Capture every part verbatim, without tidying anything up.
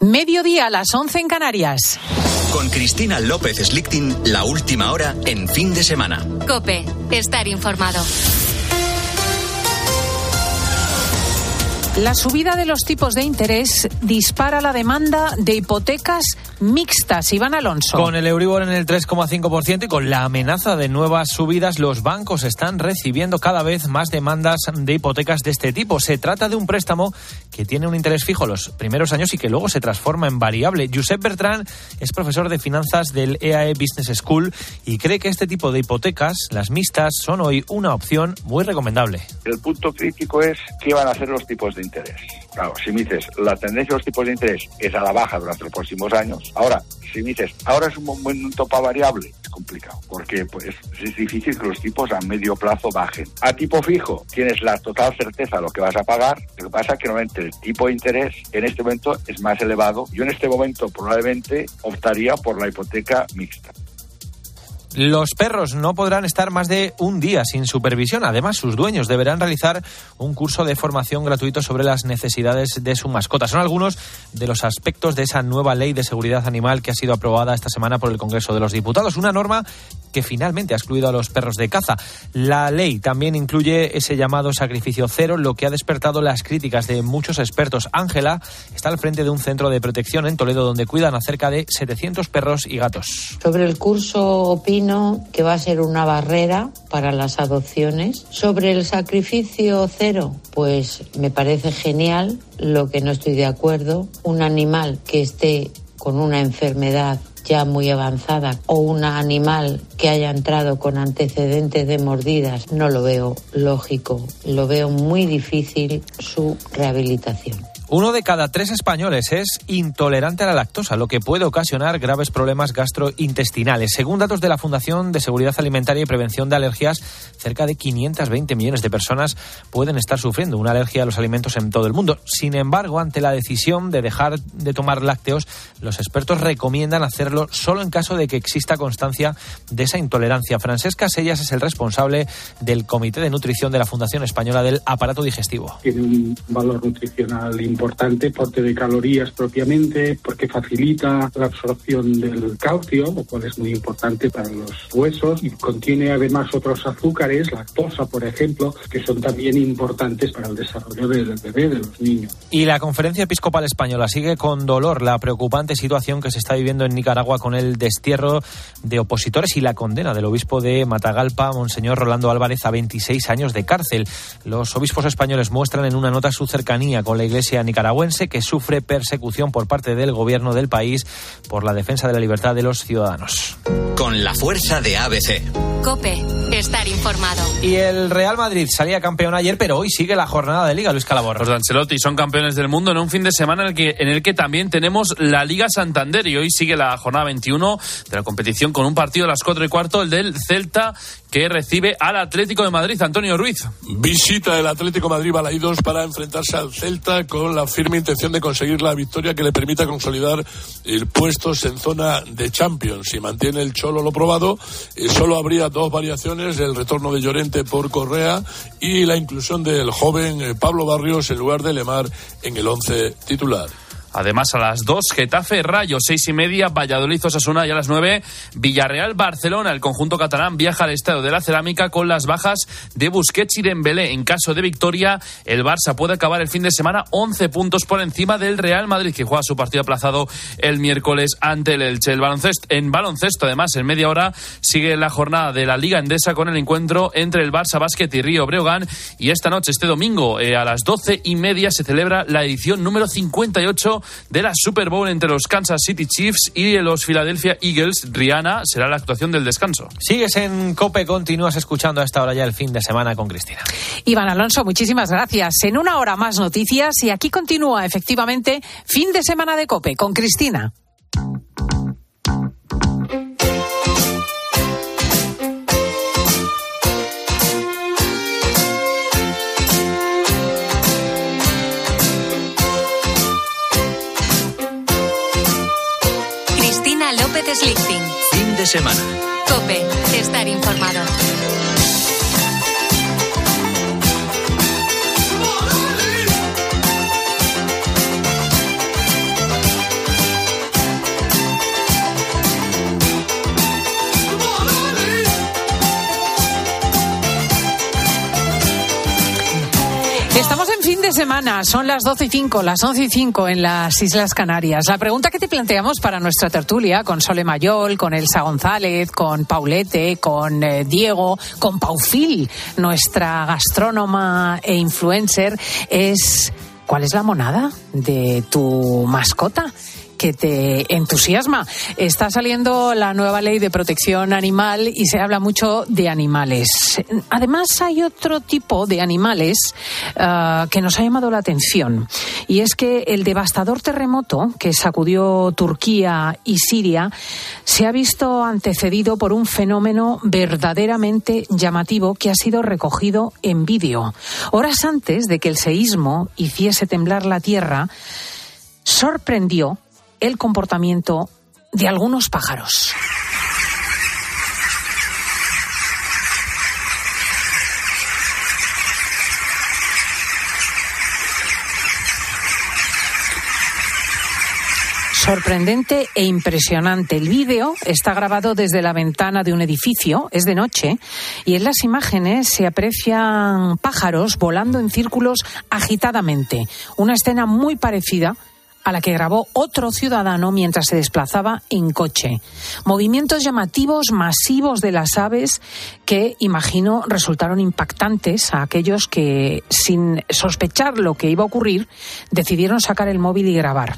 Mediodía a las once en Canarias. Con Cristina López Slichting, la última hora en fin de semana. COPE. Estar informado. La subida de los tipos de interés dispara la demanda de hipotecas mixtas. Iván Alonso. Con el Euribor en el tres coma cinco por ciento y con la amenaza de nuevas subidas, los bancos están recibiendo cada vez más demandas de hipotecas de este tipo. Se trata de un préstamo que tiene un interés fijo los primeros años y que luego se transforma en variable. Josep Bertrán es profesor de finanzas del E A E Business School y cree que este tipo de hipotecas, las mixtas, son hoy una opción muy recomendable. El punto crítico es qué van a hacer los tipos de interés. interés. Claro, si me dices, la tendencia de los tipos de interés es a la baja durante los próximos años. Ahora, si me dices, ahora es un buen topa variable, es complicado, porque pues es difícil que los tipos a medio plazo bajen. A tipo fijo, tienes la total certeza de lo que vas a pagar. Lo que pasa es que normalmente el tipo de interés en este momento es más elevado. Yo en este momento probablemente optaría por la hipoteca mixta. Los perros no podrán estar más de un día sin supervisión. Además, sus dueños deberán realizar un curso de formación gratuito sobre las necesidades de su mascota. Son algunos de los aspectos de esa nueva ley de seguridad animal que ha sido aprobada esta semana por el Congreso de los Diputados. Una norma que finalmente ha excluido a los perros de caza. La ley también incluye ese llamado sacrificio cero, lo que ha despertado las críticas de muchos expertos. Ángela está al frente de un centro de protección en Toledo donde cuidan a cerca de setecientos perros y gatos. Sobre el curso opino que va a ser una barrera para las adopciones. Sobre el sacrificio cero, pues me parece genial, lo que no estoy de acuerdo. Un animal que esté con una enfermedad ya muy avanzada o un animal que haya entrado con antecedentes de mordidas, no lo veo lógico, lo veo muy difícil su rehabilitación. Uno de cada tres españoles es intolerante a la lactosa, lo que puede ocasionar graves problemas gastrointestinales. Según datos de la Fundación de Seguridad Alimentaria y Prevención de Alergias, cerca de quinientos veinte millones de personas pueden estar sufriendo una alergia a los alimentos en todo el mundo. Sin embargo, ante la decisión de dejar de tomar lácteos, los expertos recomiendan hacerlo solo en caso de que exista constancia de esa intolerancia. Francesca Sellas es el responsable del Comité de Nutrición de la Fundación Española del Aparato Digestivo. Tiene un valor nutricional importante, aporte de calorías propiamente, porque facilita la absorción del calcio, lo cual es muy importante para los huesos, y contiene además otros azúcares, lactosa por ejemplo, que son también importantes para el desarrollo del bebé, de los niños. Y la Conferencia Episcopal Española sigue con dolor la preocupante situación que se está viviendo en Nicaragua con el destierro de opositores y la condena del obispo de Matagalpa, Monseñor Rolando Álvarez, a veintiséis años de cárcel. Los obispos españoles muestran en una nota su cercanía con la Iglesia nicaragüense, que sufre persecución por parte del gobierno del país por la defensa de la libertad de los ciudadanos. Con la fuerza de A B C. COPE. Estar informado. Y el Real Madrid salía campeón ayer, pero hoy sigue la jornada de Liga, Luis Calabor. Los de Ancelotti son campeones del mundo en un fin de semana en el que, en el que también tenemos la Liga Santander, y hoy sigue la jornada veintiuno de la competición con un partido a las cuatro y cuarto, el del Celta, que recibe al Atlético de Madrid. Antonio Ruiz. Visita el Atlético Madrid Balaídos para enfrentarse al Celta con la firme intención de conseguir la victoria que le permita consolidar el puestos en zona de Champions. Si mantiene el Cholo lo probado, eh, solo habría dos variaciones: el retorno de Llorente por Correa y la inclusión del joven eh, Pablo Barrios en lugar de Lemar en el once titular. Además, a las dos, Getafe, Rayo, seis y media, Valladolid, Osasuna, y a las nueve, Villarreal, Barcelona. El conjunto catalán viaja al Estadio de la Cerámica con las bajas de Busquets y Dembélé. En caso de victoria, el Barça puede acabar el fin de semana once puntos por encima del Real Madrid, que juega su partido aplazado el miércoles ante el Elche. El baloncesto, en baloncesto, además, en media hora, sigue la jornada de la Liga Endesa con el encuentro entre el Barça Basket y Río Breogán. Y esta noche, este domingo, eh, a las doce y media, se celebra la edición número cincuenta y ocho de la Super Bowl entre los Kansas City Chiefs y los Philadelphia Eagles. Rihanna será la actuación del descanso. Sigues en COPE, continúas escuchando a esta hora ya el fin de semana con Cristina. Iván Alonso, muchísimas gracias. En una hora más noticias, y aquí continúa efectivamente fin de semana de COPE con Cristina. Slichting. Fin de semana. COPE. Estar informado. de semana, son las doce y cinco, las once y cinco en las Islas Canarias. La pregunta que te planteamos para nuestra tertulia con Sole Mayol, con Elsa González, con Paulete, con eh, Diego, con Paufil, nuestra gastrónoma e influencer, es ¿cuál es la monada de tu mascota que te entusiasma? Está saliendo la nueva ley de protección animal y se habla mucho de animales. Además, hay otro tipo de animales uh, que nos ha llamado la atención, y es que el devastador terremoto que sacudió Turquía y Siria se ha visto antecedido por un fenómeno verdaderamente llamativo que ha sido recogido en vídeo. Horas antes de que el seísmo hiciese temblar la tierra, sorprendió el comportamiento de algunos pájaros. Sorprendente e impresionante. El vídeo está grabado desde la ventana de un edificio, es de noche, y en las imágenes se aprecian pájaros volando en círculos agitadamente. Una escena muy parecida a la que grabó otro ciudadano mientras se desplazaba en coche. Movimientos llamativos, masivos de las aves que, imagino, resultaron impactantes a aquellos que, sin sospechar lo que iba a ocurrir, decidieron sacar el móvil y grabar.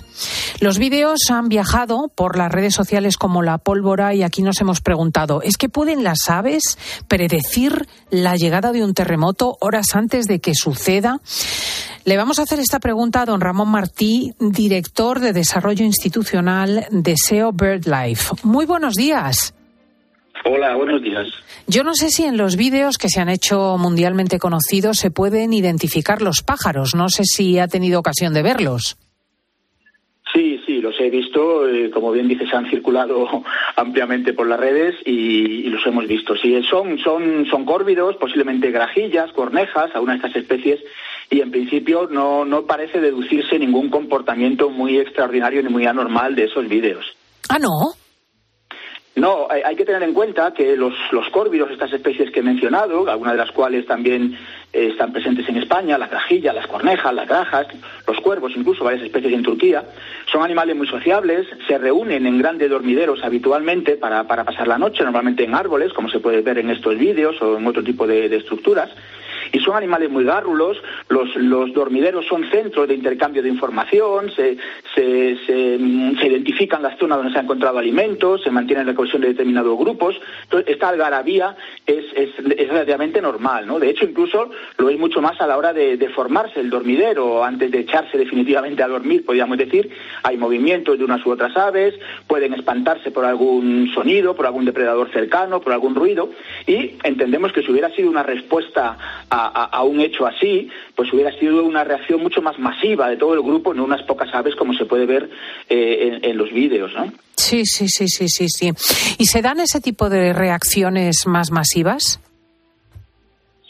Los vídeos han viajado por las redes sociales como la pólvora, y aquí nos hemos preguntado, ¿es que pueden las aves predecir la llegada de un terremoto horas antes de que suceda? Le vamos a hacer esta pregunta a don Ramón Martí, director de Desarrollo Institucional de S E O BirdLife. Muy buenos días. Hola, buenos días. Yo no sé si en los vídeos que se han hecho mundialmente conocidos se pueden identificar los pájaros. No sé si ha tenido ocasión de verlos. Sí, sí, los he visto. Eh, como bien dices, han circulado ampliamente por las redes y, y los hemos visto. Sí, son, son, son córvidos, posiblemente grajillas, cornejas, algunas de estas especies, y en principio no, no parece deducirse ningún comportamiento muy extraordinario ni muy anormal de esos vídeos. ¿Ah, no? No, hay, hay que tener en cuenta que los, los córvidos, estas especies que he mencionado, algunas de las cuales también eh, están presentes en España, las grajillas, las cornejas, las grajas, los cuervos, incluso varias especies en Turquía, son animales muy sociables, se reúnen en grandes dormideros habitualmente para, para pasar la noche, normalmente en árboles, como se puede ver en estos vídeos o en otro tipo de, de estructuras. Y son animales muy gárrulos, los, los dormideros son centros de intercambio de información, se, se, se, se identifican las zonas donde se han encontrado alimentos, se mantiene la cohesión de determinados grupos. Entonces, esta algarabía es, es, es relativamente normal, ¿no? De hecho, incluso lo es mucho más a la hora de, de formarse el dormidero, antes de echarse definitivamente a dormir, podríamos decir. Hay movimientos de unas u otras aves, pueden espantarse por algún sonido, por algún depredador cercano, por algún ruido, y entendemos que si hubiera sido una respuesta a A, a un hecho así, pues hubiera sido una reacción mucho más masiva de todo el grupo, no unas pocas aves como se puede ver eh, en, en los vídeos, ¿no? Sí, sí, sí, sí, sí, sí. ¿Y se dan ese tipo de reacciones más masivas?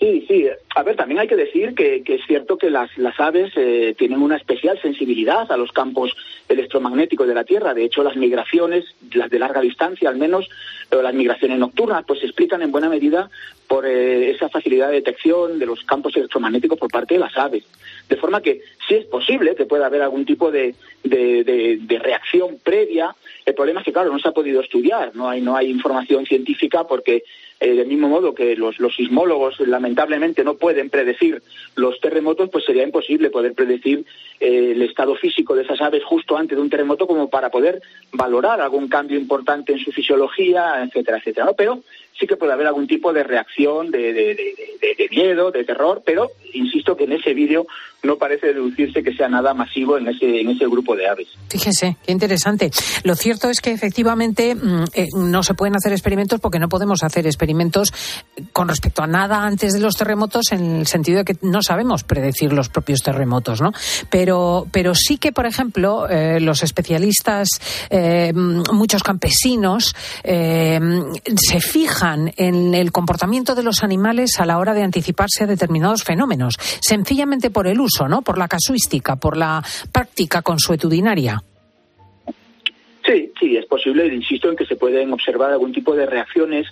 Sí, sí. A ver, también hay que decir que, que es cierto que las, las aves eh, tienen una especial sensibilidad a los campos electromagnéticos de la Tierra. De hecho, las migraciones, las de larga distancia al menos, o las migraciones nocturnas, pues se explican en buena medida por eh, esa facilidad de detección de los campos electromagnéticos por parte de las aves. De forma que sí es posible que pueda haber algún tipo de, de, de, de reacción previa. El problema es que, claro, no se ha podido estudiar, no hay, no hay información científica porque, eh, del mismo modo que los, los sismólogos lamentablemente no pueden predecir los terremotos, pues sería imposible poder predecir eh, el estado físico de esas aves justo antes de un terremoto como para poder valorar algún cambio importante en su fisiología, etcétera, etcétera, ¿no? Pero sí que puede haber algún tipo de reacción, de, de, de, de, de miedo, de terror, pero insisto que en ese vídeo no parece deducirse que sea nada masivo en ese, en ese grupo de aves. Fíjese, qué interesante. Lo cierto es que efectivamente no se pueden hacer experimentos porque no podemos hacer experimentos con respecto a nada antes de los terremotos, en el sentido de que no sabemos predecir los propios terremotos, ¿no? Pero, pero sí que, por ejemplo, eh, los especialistas, eh, muchos campesinos, eh, se fijan en el comportamiento de los animales a la hora de anticiparse a determinados fenómenos, sencillamente por el uso, ¿no? Por la casuística, por la práctica consuetudinaria. Sí, sí, es posible, insisto, en que se pueden observar algún tipo de reacciones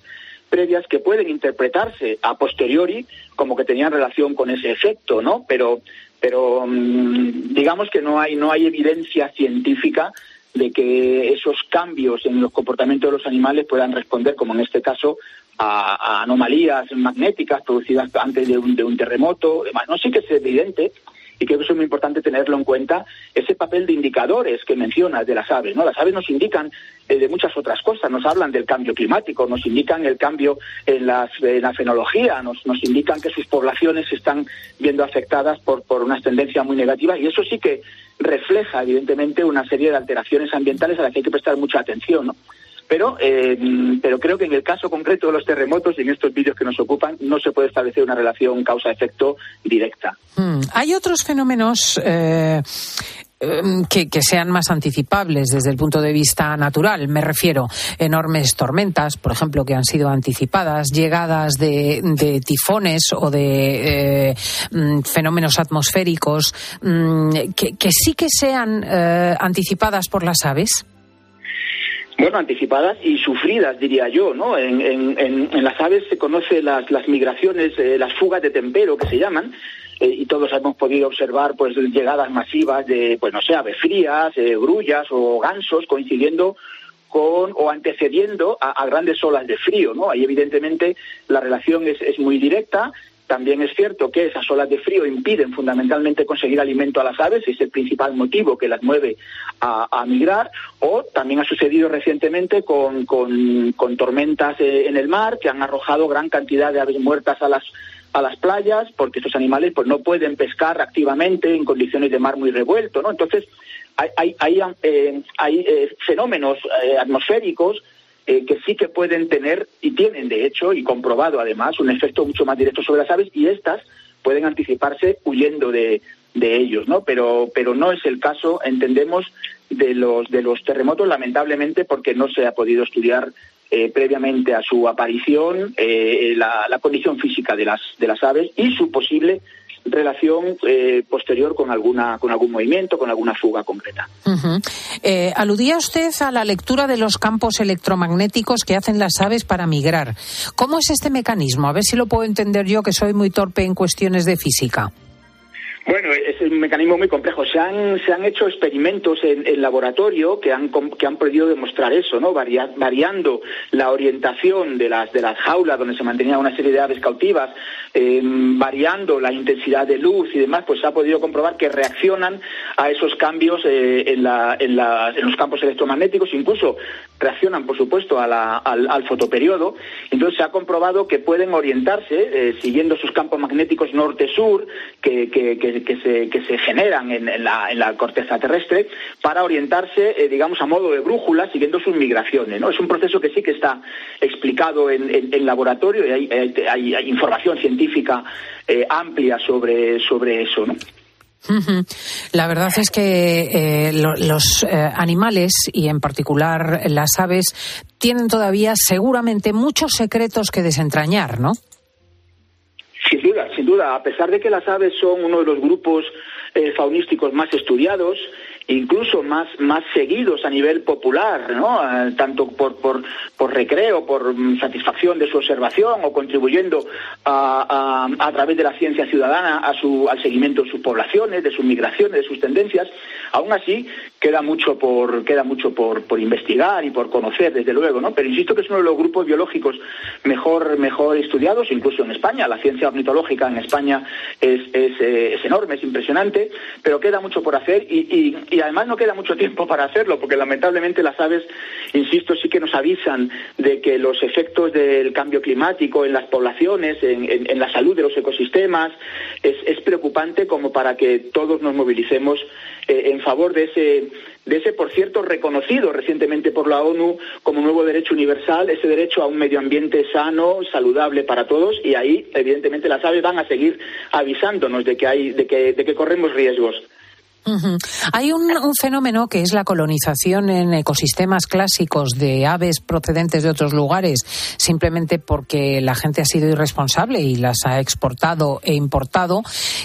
previas que pueden interpretarse a posteriori como que tenían relación con ese efecto, ¿no? Pero Pero digamos que no hay, no hay evidencia científica de que esos cambios en los comportamientos de los animales puedan responder, como en este caso, a, a anomalías magnéticas producidas antes de un, de un terremoto. Además, no sé, que es evidente, y creo que eso es muy importante tenerlo en cuenta, ese papel de indicadores que mencionas de las aves, ¿no? Las aves nos indican eh, de muchas otras cosas, nos hablan del cambio climático, nos indican el cambio en, las, en la fenología, nos, nos indican que sus poblaciones se están viendo afectadas por, por unas tendencias muy negativas, y eso sí que refleja, evidentemente, una serie de alteraciones ambientales a las que hay que prestar mucha atención, ¿no? Pero, eh, pero creo que en el caso concreto de los terremotos y en estos vídeos que nos ocupan no se puede establecer una relación causa-efecto directa. Mm. Hay otros fenómenos eh, eh, que, que sean más anticipables desde el punto de vista natural. Me refiero a enormes tormentas, por ejemplo, que han sido anticipadas, llegadas de, de tifones o de eh, fenómenos atmosféricos, eh, que, que sí que sean eh, anticipadas por las aves. Bueno, anticipadas y sufridas, diría yo, ¿no? En, en, en, en las aves se conocen las, las migraciones, eh, las fugas de tempero, que se llaman, eh, y todos hemos podido observar, pues, llegadas masivas de, pues, no sé, aves frías, eh, grullas o gansos coincidiendo con o antecediendo a, a grandes olas de frío, ¿no? Ahí, evidentemente, la relación es, es muy directa. También es cierto que esas olas de frío impiden fundamentalmente conseguir alimento a las aves, es el principal motivo que las mueve a, a migrar, o también ha sucedido recientemente con, con, con tormentas en el mar que han arrojado gran cantidad de aves muertas a las a las playas, porque estos animales, pues, no pueden pescar activamente en condiciones de mar muy revuelto, ¿no? Entonces hay, hay, hay, eh, hay eh, fenómenos eh, atmosféricos Eh, que sí que pueden tener, y tienen de hecho, y comprobado además, un efecto mucho más directo sobre las aves, y estas pueden anticiparse huyendo de, de ellos, ¿no? Pero, pero no es el caso, entendemos, de los, de los terremotos, lamentablemente, porque no se ha podido estudiar eh, previamente a su aparición eh, la, la condición física de las, de las aves y su posible relación eh, posterior con alguna con algún movimiento, con alguna fuga concreta. Uh-huh. Eh, aludía usted a la lectura de los campos electromagnéticos que hacen las aves para migrar. ¿Cómo es este mecanismo? A ver si lo puedo entender yo, que soy muy torpe en cuestiones de física. Bueno, es un mecanismo muy complejo. Se han, se han hecho experimentos en, en laboratorio que han, que han podido demostrar eso, ¿no? Varia, variando la orientación de las, de las jaulas donde se mantenía una serie de aves cautivas, eh, variando la intensidad de luz y demás, pues se ha podido comprobar que reaccionan a esos cambios eh, en, la, en, la, en los campos electromagnéticos, incluso reaccionan, por supuesto, a la, al, al fotoperiodo. Entonces se ha comprobado que pueden orientarse eh, siguiendo sus campos magnéticos norte-sur, que, que, que Que se, que se generan en, en, la, en la corteza terrestre, para orientarse, eh, digamos, a modo de brújula, siguiendo sus migraciones, ¿no? Es un proceso que sí que está explicado en, en, en laboratorio, y hay, hay, hay información científica eh, amplia sobre, sobre eso, ¿no? La verdad es que eh, lo, los eh, animales, y en particular las aves, tienen todavía seguramente muchos secretos que desentrañar, ¿no? Sin duda, sin duda, a pesar de que las aves son uno de los grupos eh, faunísticos más estudiados, incluso más, más seguidos a nivel popular, ¿no? Eh, tanto por, por, por recreo, por satisfacción de su observación, o contribuyendo a, a, a través de la ciencia ciudadana a su, al seguimiento de sus poblaciones, de sus migraciones, de sus tendencias, aún así queda mucho por, queda mucho por, por investigar y por conocer, desde luego, ¿no? Pero insisto que es uno de los grupos biológicos mejor, mejor estudiados, incluso en España. La ciencia ornitológica en España es, es, es enorme, es impresionante, pero queda mucho por hacer, y, y, y Y además no queda mucho tiempo para hacerlo, porque lamentablemente las aves, insisto, sí que nos avisan de que los efectos del cambio climático en las poblaciones, en, en, en la salud de los ecosistemas, es, es preocupante como para que todos nos movilicemos eh, en favor de ese, de ese, por cierto, reconocido recientemente por la ONU como nuevo derecho universal, ese derecho a un medio ambiente sano, saludable para todos, y ahí, evidentemente, las aves van a seguir avisándonos de que, hay, de que, de que corremos riesgos. Uh-huh. Hay un, un fenómeno que es la colonización en ecosistemas clásicos de aves procedentes de otros lugares, simplemente porque la gente ha sido irresponsable y las ha exportado e importado,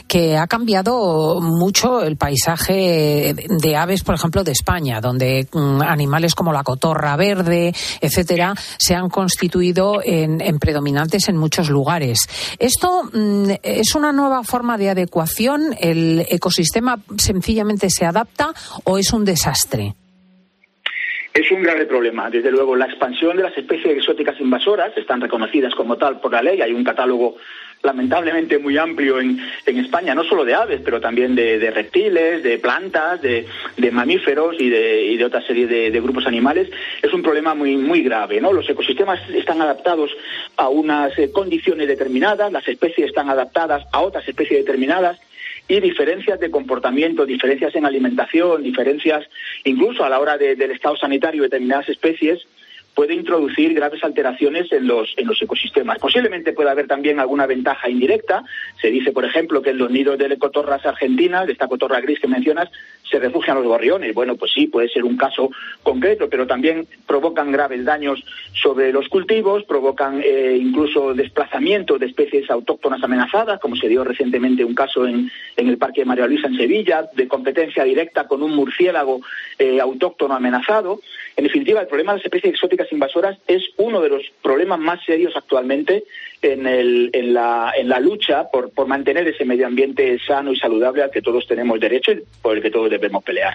que ha cambiado mucho el paisaje de aves, por ejemplo, de España, donde animales como la cotorra verde, etcétera, se han constituido en, en predominantes en muchos lugares. Esto mm, es una nueva forma de adecuación. El ecosistema sencillo se adapta o es un desastre? Es un grave problema. Desde luego, la expansión de las especies exóticas invasoras están reconocidas como tal por la ley. Hay un catálogo lamentablemente muy amplio en, en España, no solo de aves, pero también de, de reptiles, de plantas, de, de mamíferos y de, y de otra serie de, de grupos animales. Es un problema muy, muy grave, ¿no? Los ecosistemas están adaptados a unas condiciones determinadas, las especies están adaptadas a otras especies determinadas, y diferencias de comportamiento, diferencias en alimentación, diferencias incluso a la hora de, del estado sanitario de determinadas especies, puede introducir graves alteraciones en los, en los ecosistemas. Posiblemente pueda haber también alguna ventaja indirecta. Se dice, por ejemplo, que en los nidos de cotorras argentinas, de esta cotorra gris que mencionas, se refugian los gorriones. Bueno, pues sí, puede ser un caso concreto, pero también provocan graves daños sobre los cultivos, provocan eh, incluso desplazamiento de especies autóctonas amenazadas, como se dio recientemente un caso en, en el Parque de María Luisa en Sevilla, de competencia directa con un murciélago eh, autóctono amenazado. En definitiva, el problema de las especies exóticas invasoras es uno de los problemas más serios actualmente en, el, en, la, en la lucha por, por mantener ese medio ambiente sano y saludable al que todos tenemos derecho y por el que todos debemos pelear.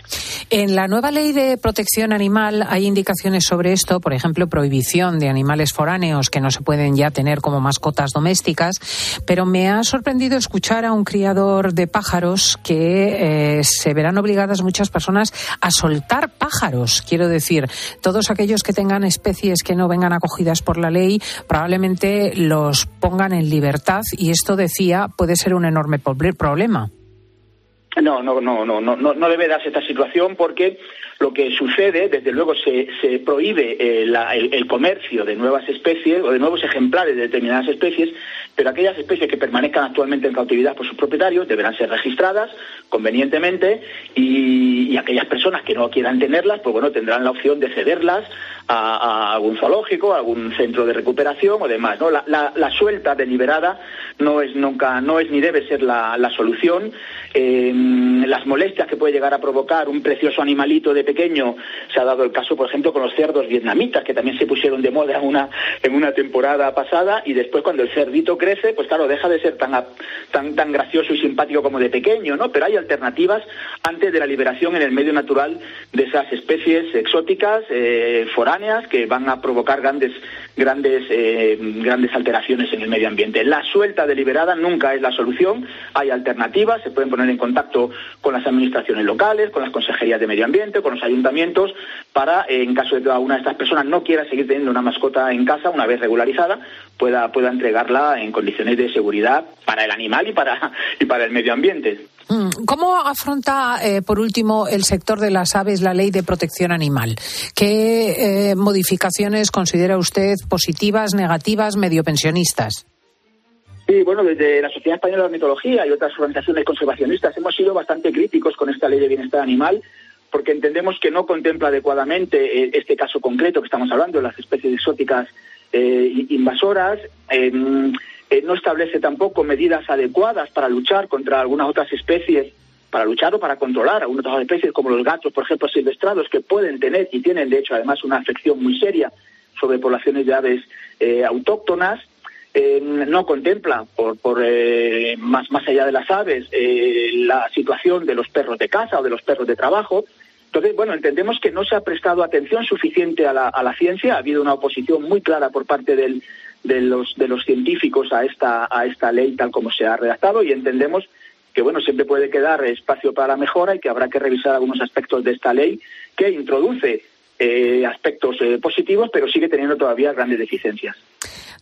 En la nueva ley de protección animal hay indicaciones sobre esto, por ejemplo, prohibición de animales foráneos que no se pueden ya tener como mascotas domésticas, pero me ha sorprendido escuchar a un criador de pájaros que eh, se verán obligadas muchas personas a soltar pájaros, quiero decir, todos aquellos que tengan especies que no vengan acogidas por la ley, probablemente los pongan en libertad, y esto, decía, puede ser un enorme problema. No, no, no, no, no, no debe darse esta situación, porque lo que sucede, desde luego, se, se prohíbe eh, la, el, el comercio de nuevas especies o de nuevos ejemplares de determinadas especies, pero aquellas especies que permanezcan actualmente en cautividad por sus propietarios deberán ser registradas convenientemente, y, y aquellas personas que no quieran tenerlas, pues bueno, tendrán la opción de cederlas a, a algún zoológico, a algún centro de recuperación o demás, ¿no? La, la, la suelta deliberada no es nunca, no es ni debe ser la, la solución. Eh, Las molestias que puede llegar a provocar un precioso animalito de pequeño, se ha dado el caso, por ejemplo, con los cerdos vietnamitas, que también se pusieron de moda en una, en una temporada pasada, y después cuando el cerdito crece, pues claro, deja de ser tan, tan, tan gracioso y simpático como de pequeño, ¿no? Pero hay alternativas antes de la liberación en el medio natural de esas especies exóticas, eh, foráneas, que van a provocar grandes, grandes, eh, grandes alteraciones en el medio ambiente. La suelta deliberada nunca es la solución, hay alternativas, se pueden poner en contacto con las administraciones locales, con las consejerías de medio ambiente, con los ayuntamientos, para, en caso de que alguna de estas personas no quiera seguir teniendo una mascota en casa, una vez regularizada, pueda, pueda entregarla en condiciones de seguridad para el animal y para, y para el medio ambiente. ¿Cómo afronta, eh, por último, el sector de las aves la ley de protección animal? ¿Qué eh, modificaciones considera usted positivas, negativas, mediopensionistas? Sí, bueno, desde la Sociedad Española de Ornitología y otras organizaciones conservacionistas hemos sido bastante críticos con esta ley de bienestar animal, porque entendemos que no contempla adecuadamente este caso concreto que estamos hablando, las especies exóticas eh, invasoras. Eh, eh, no establece tampoco medidas adecuadas para luchar contra algunas otras especies, para luchar o para controlar algunas otras especies, como los gatos, por ejemplo, silvestrados, que pueden tener y tienen, de hecho, además una afección muy seria sobre poblaciones de aves eh, autóctonas. Eh, no contempla, por, por eh, más, más allá de las aves, eh, la situación de los perros de caza o de los perros de trabajo. Entonces, bueno, entendemos que no se ha prestado atención suficiente a la, a la ciencia. Ha habido una oposición muy clara por parte del, de, los, de los científicos a esta, a esta ley tal como se ha redactado, y entendemos que, bueno, siempre puede quedar espacio para la mejora y que habrá que revisar algunos aspectos de esta ley, que introduce eh, aspectos eh, positivos, pero sigue teniendo todavía grandes deficiencias.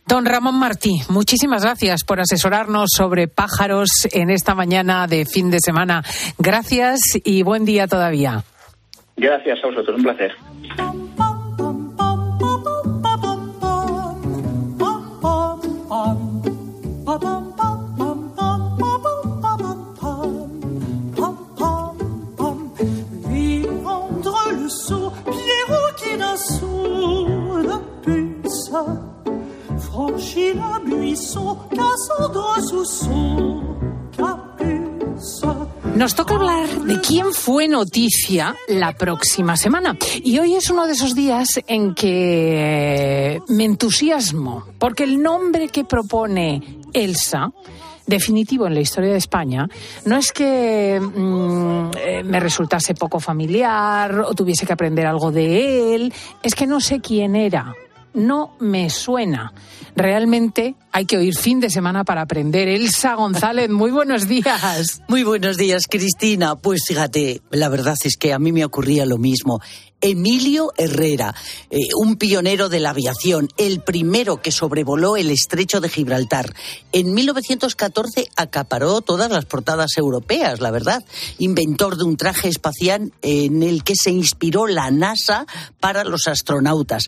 Don Ramón Martí, muchísimas gracias por asesorarnos sobre pájaros en esta mañana de fin de semana. Gracias y buen día todavía. Gracias a vosotros, un placer. Nos toca hablar de quién fue noticia la próxima semana. Y hoy es uno de esos días en que me entusiasmo, porque el nombre que propone Elsa, definitivo en la historia de España, no es que mmm, me resultase poco familiar o tuviese que aprender algo de él, es que no sé quién era. No me suena. Realmente hay que oír fin de semana para aprender. Elsa González, muy buenos días. Muy buenos días, Cristina. Pues fíjate, la verdad es que a mí me ocurría lo mismo. Emilio Herrera, eh, un pionero de la aviación, el primero que sobrevoló el estrecho de Gibraltar. En mil novecientos catorce acaparó todas las portadas europeas, la verdad. Inventor de un traje espacial en el que se inspiró la NASA para los astronautas.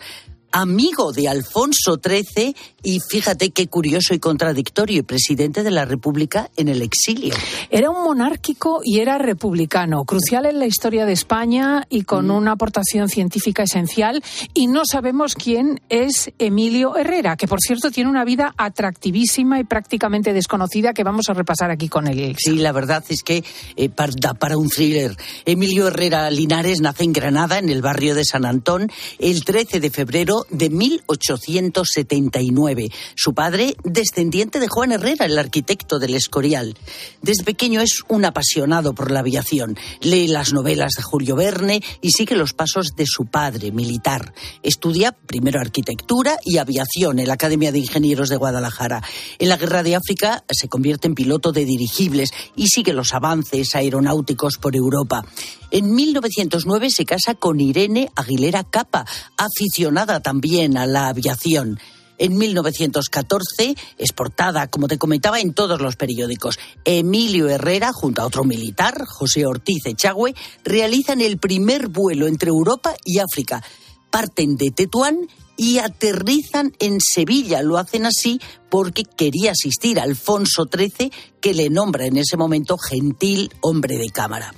Amigo de Alfonso trece y fíjate qué curioso y contradictorio, y presidente de la República en el exilio. Era un monárquico y era republicano, crucial en la historia de España y con mm. una aportación científica esencial, y no sabemos quién es Emilio Herrera, que por cierto tiene una vida atractivísima y prácticamente desconocida que vamos a repasar aquí con él. Sí, la verdad es que eh, da para un thriller. Emilio Herrera Linares nace en Granada, en el barrio de San Antón, el trece de febrero de mil ochocientos setenta y nueve. Su padre, descendiente de Juan Herrera, el arquitecto del Escorial. Desde pequeño es un apasionado por la aviación. Lee las novelas de Julio Verne y sigue los pasos de su padre, militar. Estudia primero arquitectura y aviación en la Academia de Ingenieros de Guadalajara. En la Guerra de África se convierte en piloto de dirigibles y sigue los avances aeronáuticos por Europa. En mil novecientos nueve se casa con Irene Aguilera Capa, aficionada también a la aviación. En mil novecientos catorce es portada, como te comentaba, en todos los periódicos. Emilio Herrera, junto a otro militar, José Ortiz Echagüe, realizan el primer vuelo entre Europa y África. Parten de Tetuán y aterrizan en Sevilla. Lo hacen así porque quería asistir a Alfonso trece, que le nombra en ese momento gentil hombre de cámara.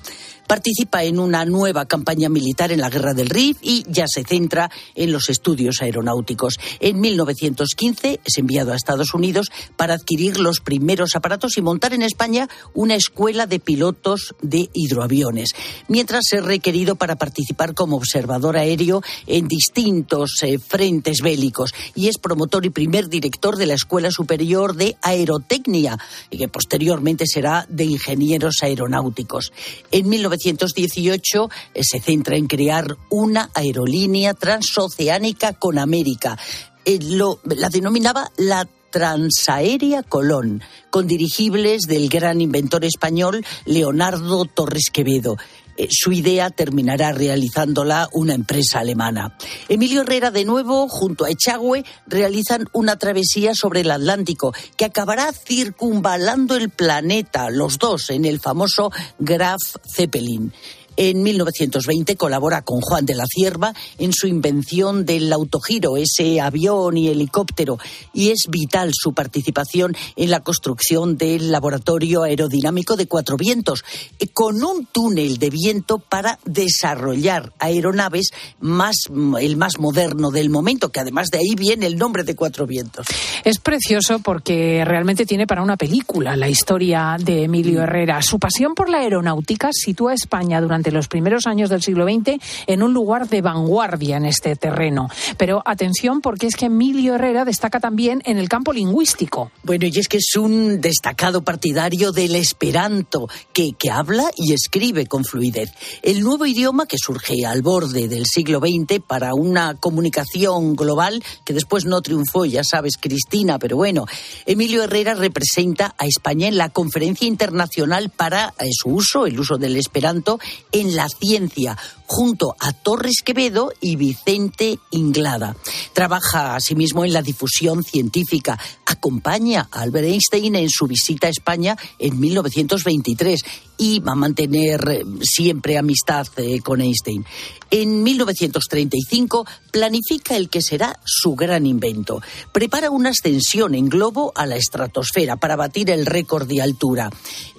Participa en una nueva campaña militar en la Guerra del Rif y ya se centra en los estudios aeronáuticos. En mil novecientos quince es enviado a Estados Unidos para adquirir los primeros aparatos y montar en España una escuela de pilotos de hidroaviones, mientras es requerido para participar como observador aéreo en distintos eh, frentes bélicos, y es promotor y primer director de la Escuela Superior de Aerotecnia, y que posteriormente será de Ingenieros Aeronáuticos. En mil novecientos dieciocho se centra en crear una aerolínea transoceánica con América. Eh, lo, la denominaba la Transaérea Colón, con dirigibles del gran inventor español Leonardo Torres Quevedo. Eh, su idea terminará realizándola una empresa alemana. Emilio Herrera, de nuevo, junto a Echagüe, realizan una travesía sobre el Atlántico que acabará circunvalando el planeta, los dos, en el famoso Graf Zeppelin. En mil novecientos veinte colabora con Juan de la Cierva en su invención del autogiro, ese avión y helicóptero, y es vital su participación en la construcción del laboratorio aerodinámico de Cuatro Vientos, con un túnel de viento para desarrollar aeronaves más, el más moderno del momento, que además de ahí viene el nombre de Cuatro Vientos. Es precioso porque realmente tiene para una película la historia de Emilio Herrera. Su pasión por la aeronáutica sitúa a España durante Durante los primeros años del siglo veinte en un lugar de vanguardia en este terreno. Pero atención, porque es que Emilio Herrera destaca también en el campo lingüístico. Bueno, y es que es un destacado partidario del esperanto, que, que habla y escribe con fluidez. El nuevo idioma que surge al borde del siglo veinte para una comunicación global que después no triunfó, ya sabes, Cristina, pero bueno. Emilio Herrera representa a España en la Conferencia Internacional para su uso, el uso del esperanto, en la ciencia, junto a Torres Quevedo y Vicente Inglada. Trabaja asimismo en la difusión científica. Acompaña a Albert Einstein en su visita a España en mil novecientos veintitrés y va a mantener siempre amistad con Einstein. En mil novecientos treinta y cinco planifica el que será su gran invento. Prepara una ascensión en globo a la estratosfera para batir el récord de altura.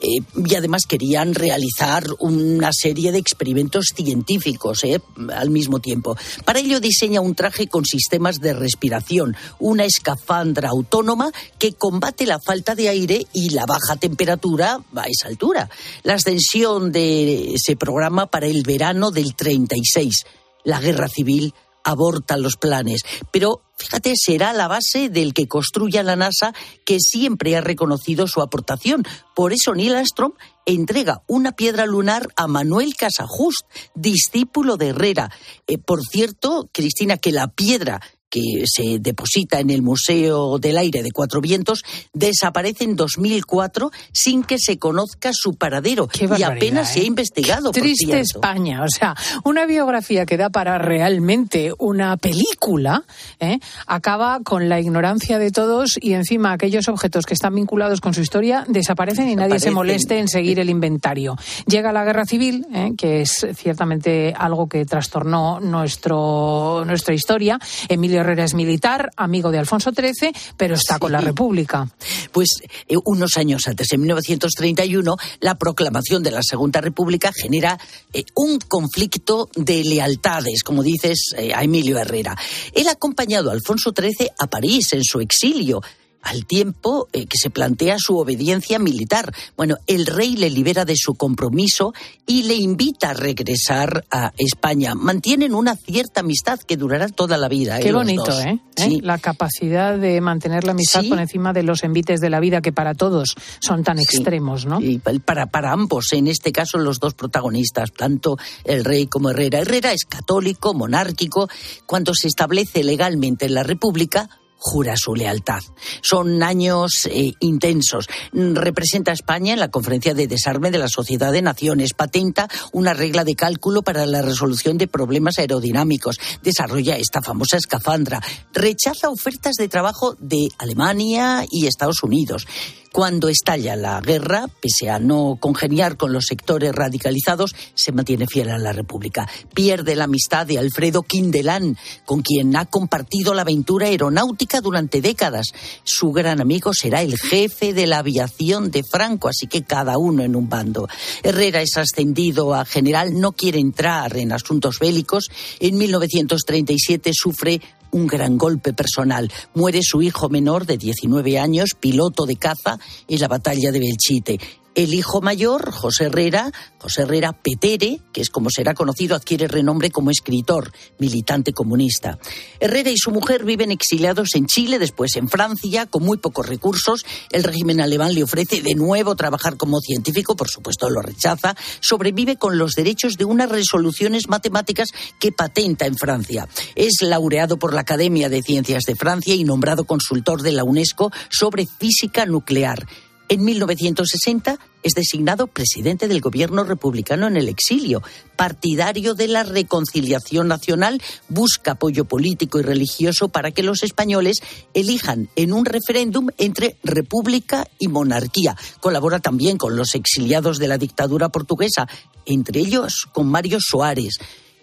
Eh, y además querían realizar una serie de experimentos científicos eh, al mismo tiempo. Para ello diseña un traje con sistemas de respiración, una escafandra autónoma sistema que combate la falta de aire y la baja temperatura a esa altura. La ascensión de ese programa para el verano del treinta y seis. La guerra civil aborta los planes, pero fíjate, será la base del que construya la NASA, que siempre ha reconocido su aportación. Por eso Neil Armstrong entrega una piedra lunar a Manuel Casajust, discípulo de Herrera. Eh, por cierto, Cristina, que la piedra que se deposita en el Museo del Aire de Cuatro Vientos desaparece en dos mil cuatro sin que se conozca su paradero. Qué y apenas ¿eh? se ha investigado. Qué triste por España, o sea, una biografía que da para realmente una película, ¿eh? acaba con la ignorancia de todos, y encima aquellos objetos que están vinculados con su historia desaparecen y nadie se moleste en seguir el inventario. Llega la Guerra Civil, ¿eh? que es ciertamente algo que trastornó nuestro nuestra historia. Emilio Herrera es militar, amigo de Alfonso trece, pero está sí. con la República. Pues eh, unos años antes, en mil novecientos treinta y uno, la proclamación de la Segunda República genera eh, un conflicto de lealtades, como dices, eh, a Emilio Herrera. Él ha acompañado a Alfonso trece a París en su exilio, al tiempo eh, que se plantea su obediencia militar. Bueno, el rey le libera de su compromiso y le invita a regresar a España. Mantienen una cierta amistad que durará toda la vida. Qué eh, bonito, dos. ¿eh? Sí. La capacidad de mantener la amistad sí. por encima de los envites de la vida, que para todos son tan sí. extremos, ¿no? Y para, para ambos, en este caso, los dos protagonistas, tanto el rey como Herrera. Herrera es católico, monárquico. Cuando se establece legalmente en la República, jura su lealtad. Son años eh, intensos. Representa a España en la Conferencia de Desarme de la Sociedad de Naciones. Patenta una regla de cálculo para la resolución de problemas aerodinámicos. Desarrolla esta famosa escafandra. Rechaza ofertas de trabajo de Alemania y Estados Unidos. Cuando estalla la guerra, pese a no congeniar con los sectores radicalizados, se mantiene fiel a la República. Pierde la amistad de Alfredo Quindelán, con quien ha compartido la aventura aeronáutica durante décadas. Su gran amigo será el jefe de la aviación de Franco, así que cada uno en un bando. Herrera es ascendido a general, no quiere entrar en asuntos bélicos. En mil novecientos treinta y siete sufre un gran golpe personal. Muere su hijo menor de diecinueve años, piloto de caza, en la batalla de Belchite. El hijo mayor, José Herrera, José Herrera Petere, que es como será conocido, adquiere renombre como escritor, militante comunista. Herrera y su mujer viven exiliados en Chile, después en Francia, con muy pocos recursos. El régimen alemán le ofrece de nuevo trabajar como científico, por supuesto lo rechaza. Sobrevive con los derechos de unas resoluciones matemáticas que patenta en Francia. Es laureado por la Academia de Ciencias de Francia y nombrado consultor de la UNESCO sobre física nuclear. En mil novecientos sesenta es designado presidente del gobierno republicano en el exilio. Partidario de la reconciliación nacional, busca apoyo político y religioso para que los españoles elijan en un referéndum entre república y monarquía. Colabora también con los exiliados de la dictadura portuguesa, entre ellos con Mario Soares.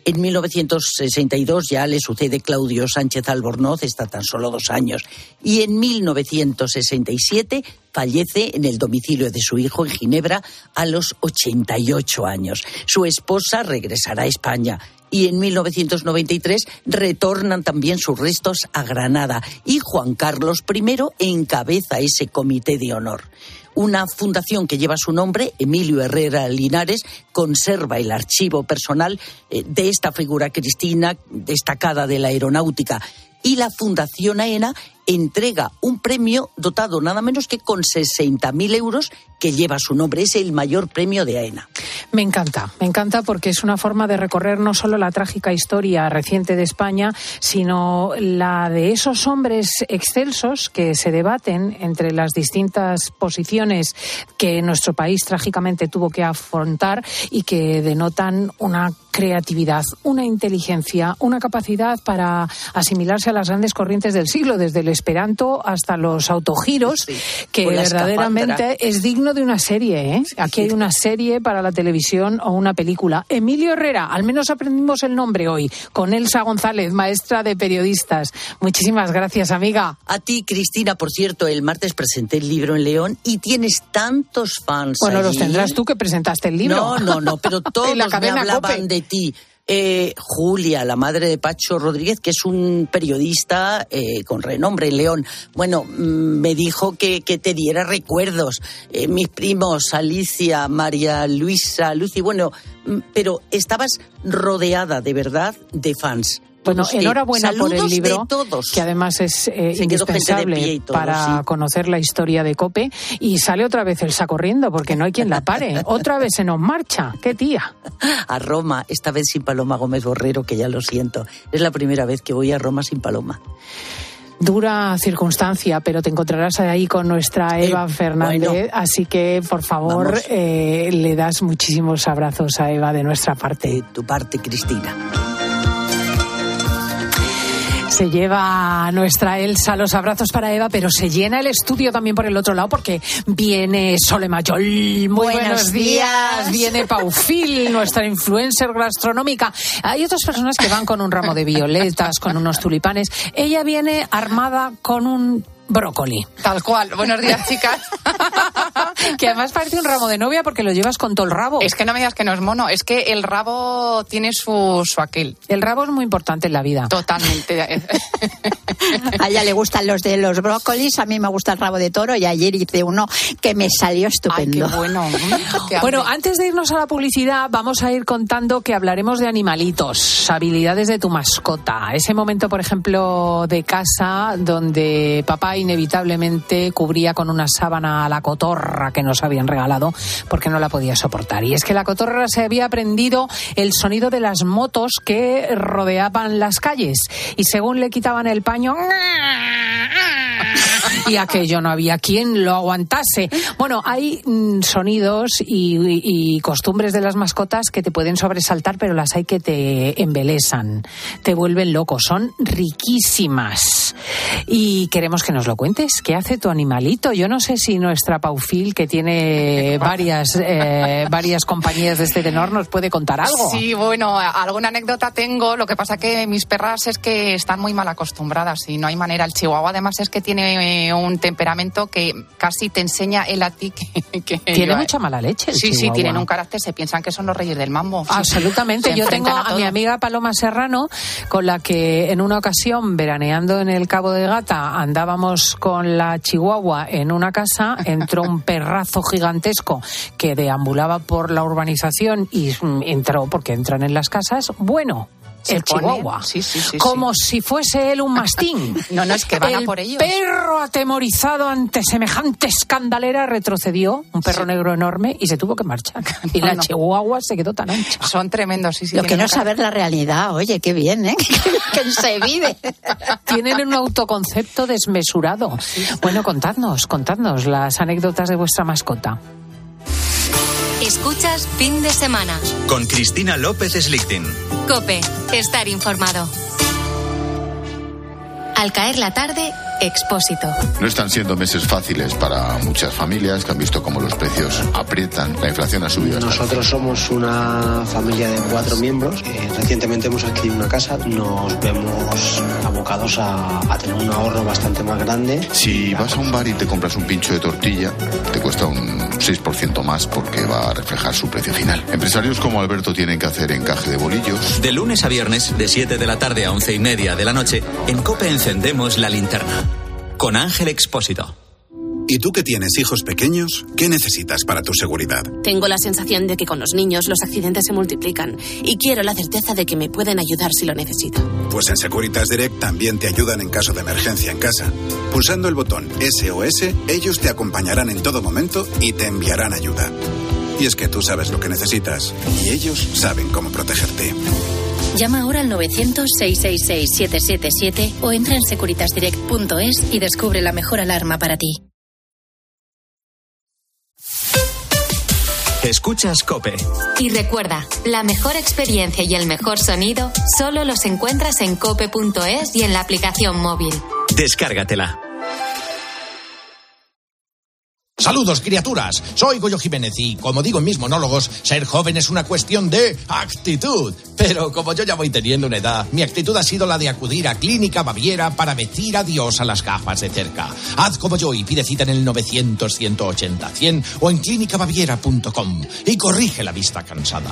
En mil novecientos sesenta y dos ya le sucede Claudio Sánchez Albornoz, está tan solo dos años. Y en mil novecientos sesenta y siete fallece en el domicilio de su hijo en Ginebra a los ochenta y ocho años. Su esposa regresará a España. Y en mil novecientos noventa y tres retornan también sus restos a Granada. Y Juan Carlos primero encabeza ese comité de honor. Una fundación que lleva su nombre, Emilio Herrera Linares, conserva el archivo personal de esta figura cristina destacada de la aeronáutica. Y la Fundación AENA entrega un premio dotado nada menos que con sesenta mil euros que lleva su nombre. Es el mayor premio de AENA. Me encanta, me encanta porque es una forma de recorrer no solo la trágica historia reciente de España, sino la de esos hombres excelsos que se debaten entre las distintas posiciones que nuestro país trágicamente tuvo que afrontar y que denotan una creatividad, una inteligencia, una capacidad para asimilarse a las grandes corrientes del siglo, desde el esperanto hasta los autogiros, sí, que verdaderamente escapandra. Es digno de una serie, ¿eh? Aquí hay una serie para la televisión o una película. Emilio Herrera, al menos aprendimos el nombre hoy, con Elsa González, maestra de periodistas. Muchísimas gracias, amiga. A ti, Cristina. Por cierto, el martes presenté el libro en León y tienes tantos fans. Bueno, allí. Los tendrás tú, que presentaste el libro. No, no, no, pero todos me hablaban Cope. De ti. eh, Julia, la madre de Pacho Rodríguez, que es un periodista eh, con renombre en León. Bueno, me dijo que, que te diera recuerdos. Eh, mis primos, Alicia, María Luisa, Lucy, bueno, pero estabas rodeada de verdad de fans. Bueno, sí, enhorabuena por el libro, que además es eh, indispensable todo, para sí. conocer la historia de COPE. Y sale otra vez Elsa corriendo, porque no hay quien la pare. Otra vez se nos marcha. ¡Qué tía! A Roma, esta vez sin Paloma Gómez Borrero, que ya lo siento. Es la primera vez que voy a Roma sin Paloma. Dura circunstancia, pero te encontrarás ahí con nuestra Eva eh, Fernández. Bueno, así que, por favor, eh, le das muchísimos abrazos a Eva de nuestra parte. De tu parte, Cristina. Se lleva nuestra Elsa los abrazos para Eva, pero se llena el estudio también por el otro lado, porque viene Sole Mayol. Muy buenos, buenos días. días. Viene Paufil, nuestra influencer gastronómica. Hay otras personas que van con un ramo de violetas, con unos tulipanes. Ella viene armada con un brócoli. Tal cual. Buenos días, chicas. Que además parece un ramo de novia porque lo llevas con todo el rabo. Es que no me digas que no es mono. Es que el rabo tiene su, su aquel. El rabo es muy importante en la vida. Totalmente. A ella le gustan los de los brócolis. A mí me gusta el rabo de toro. Y ayer hice uno que me salió estupendo. Ay, qué bueno. Qué bueno, antes de irnos a la publicidad, vamos a ir contando que hablaremos de animalitos. Habilidades de tu mascota. Ese momento, por ejemplo, de casa donde papá inevitablemente cubría con una sábana a la cotorra que nos habían regalado porque no la podía soportar. Y es que la cotorra se había aprendido el sonido de las motos que rodeaban las calles y según le quitaban el paño y aquello no había quien lo aguantase. Bueno, hay mmm, sonidos y, y, y costumbres de las mascotas que te pueden sobresaltar, pero las hay que te embelesan, te vuelven loco, son riquísimas. Y queremos que nos lo cuentes, ¿qué hace tu animalito? Yo no sé si nuestra Paufil, que tiene varias eh, varias compañías de este tenor, nos puede contar algo. Sí, bueno, alguna anécdota tengo, lo que pasa que mis perras es que están muy mal acostumbradas y no hay manera. El chihuahua además es que tiene un temperamento que casi te enseña él a ti que, que tiene yo, mucha mala leche el sí, chihuahua. Sí, tienen un carácter, se piensan que son los reyes del mambo. Absolutamente, yo tengo a, a mi amiga Paloma Serrano, con la que en una ocasión, veraneando en el Cabo de Gata, andábamos con la chihuahua en una casa, entró un perrazo gigantesco que deambulaba por la urbanización y entró, porque entran en las casas, bueno... El chihuahua, sí, sí, sí, como sí. si fuese él un mastín. No, no, es que van el a por ellos. El perro atemorizado ante semejante escandalera retrocedió, un perro sí. negro enorme, y se tuvo que marchar. Y no, la no. chihuahua se quedó tan ancha. Son tremendos, sí, sí. Lo que no saber la realidad, oye, qué bien, ¿eh? Que se vive. Tienen un autoconcepto desmesurado. Sí. Bueno, contadnos, contadnos las anécdotas de vuestra mascota. Escuchas Fin de Semana con Cristina López Slichting. COPE. Estar informado. Al caer la tarde, Expósito. No están siendo meses fáciles para muchas familias que han visto cómo los precios aprietan, la inflación ha subido. Nosotros somos una familia de cuatro miembros. Eh, recientemente hemos adquirido una casa. Nos vemos abocados a, a tener un ahorro bastante más grande. Si vas a un bar y te compras un pincho de tortilla, te cuesta un seis por ciento más porque va a reflejar su precio final. Empresarios como Alberto tienen que hacer encaje de bolillos. De lunes a viernes, de siete de la tarde a once y media de la noche, en COPE encendemos la linterna. Con Ángel Expósito. ¿Y tú que tienes hijos pequeños? ¿Qué necesitas para tu seguridad? Tengo la sensación de que con los niños los accidentes se multiplican y quiero la certeza de que me pueden ayudar si lo necesito. Pues en Securitas Direct también te ayudan en caso de emergencia en casa. Pulsando el botón S O S, ellos te acompañarán en todo momento y te enviarán ayuda. Y es que tú sabes lo que necesitas y ellos saben cómo protegerte. Llama ahora al nueve cero cero, seis seis seis, siete siete siete o entra en securitas direct punto es y descubre la mejor alarma para ti. Escuchas COPE. Y recuerda, la mejor experiencia y el mejor sonido solo los encuentras en cope punto es y en la aplicación móvil. Descárgatela. Saludos, criaturas. Soy Goyo Jiménez y, como digo en mis monólogos, ser joven es una cuestión de actitud. Pero como yo ya voy teniendo una edad, mi actitud ha sido la de acudir a Clínica Baviera para decir adiós a las gafas de cerca. Haz como yo y pide cita en el nueve cero cero, uno ocho cero, uno cero cero o en clínica baviera punto com y corrige la vista cansada.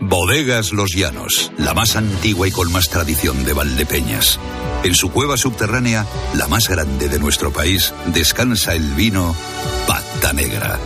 Bodegas Los Llanos, la más antigua y con más tradición de Valdepeñas. En su cueva subterránea, la más grande de nuestro país, descansa el vino Pata Negra,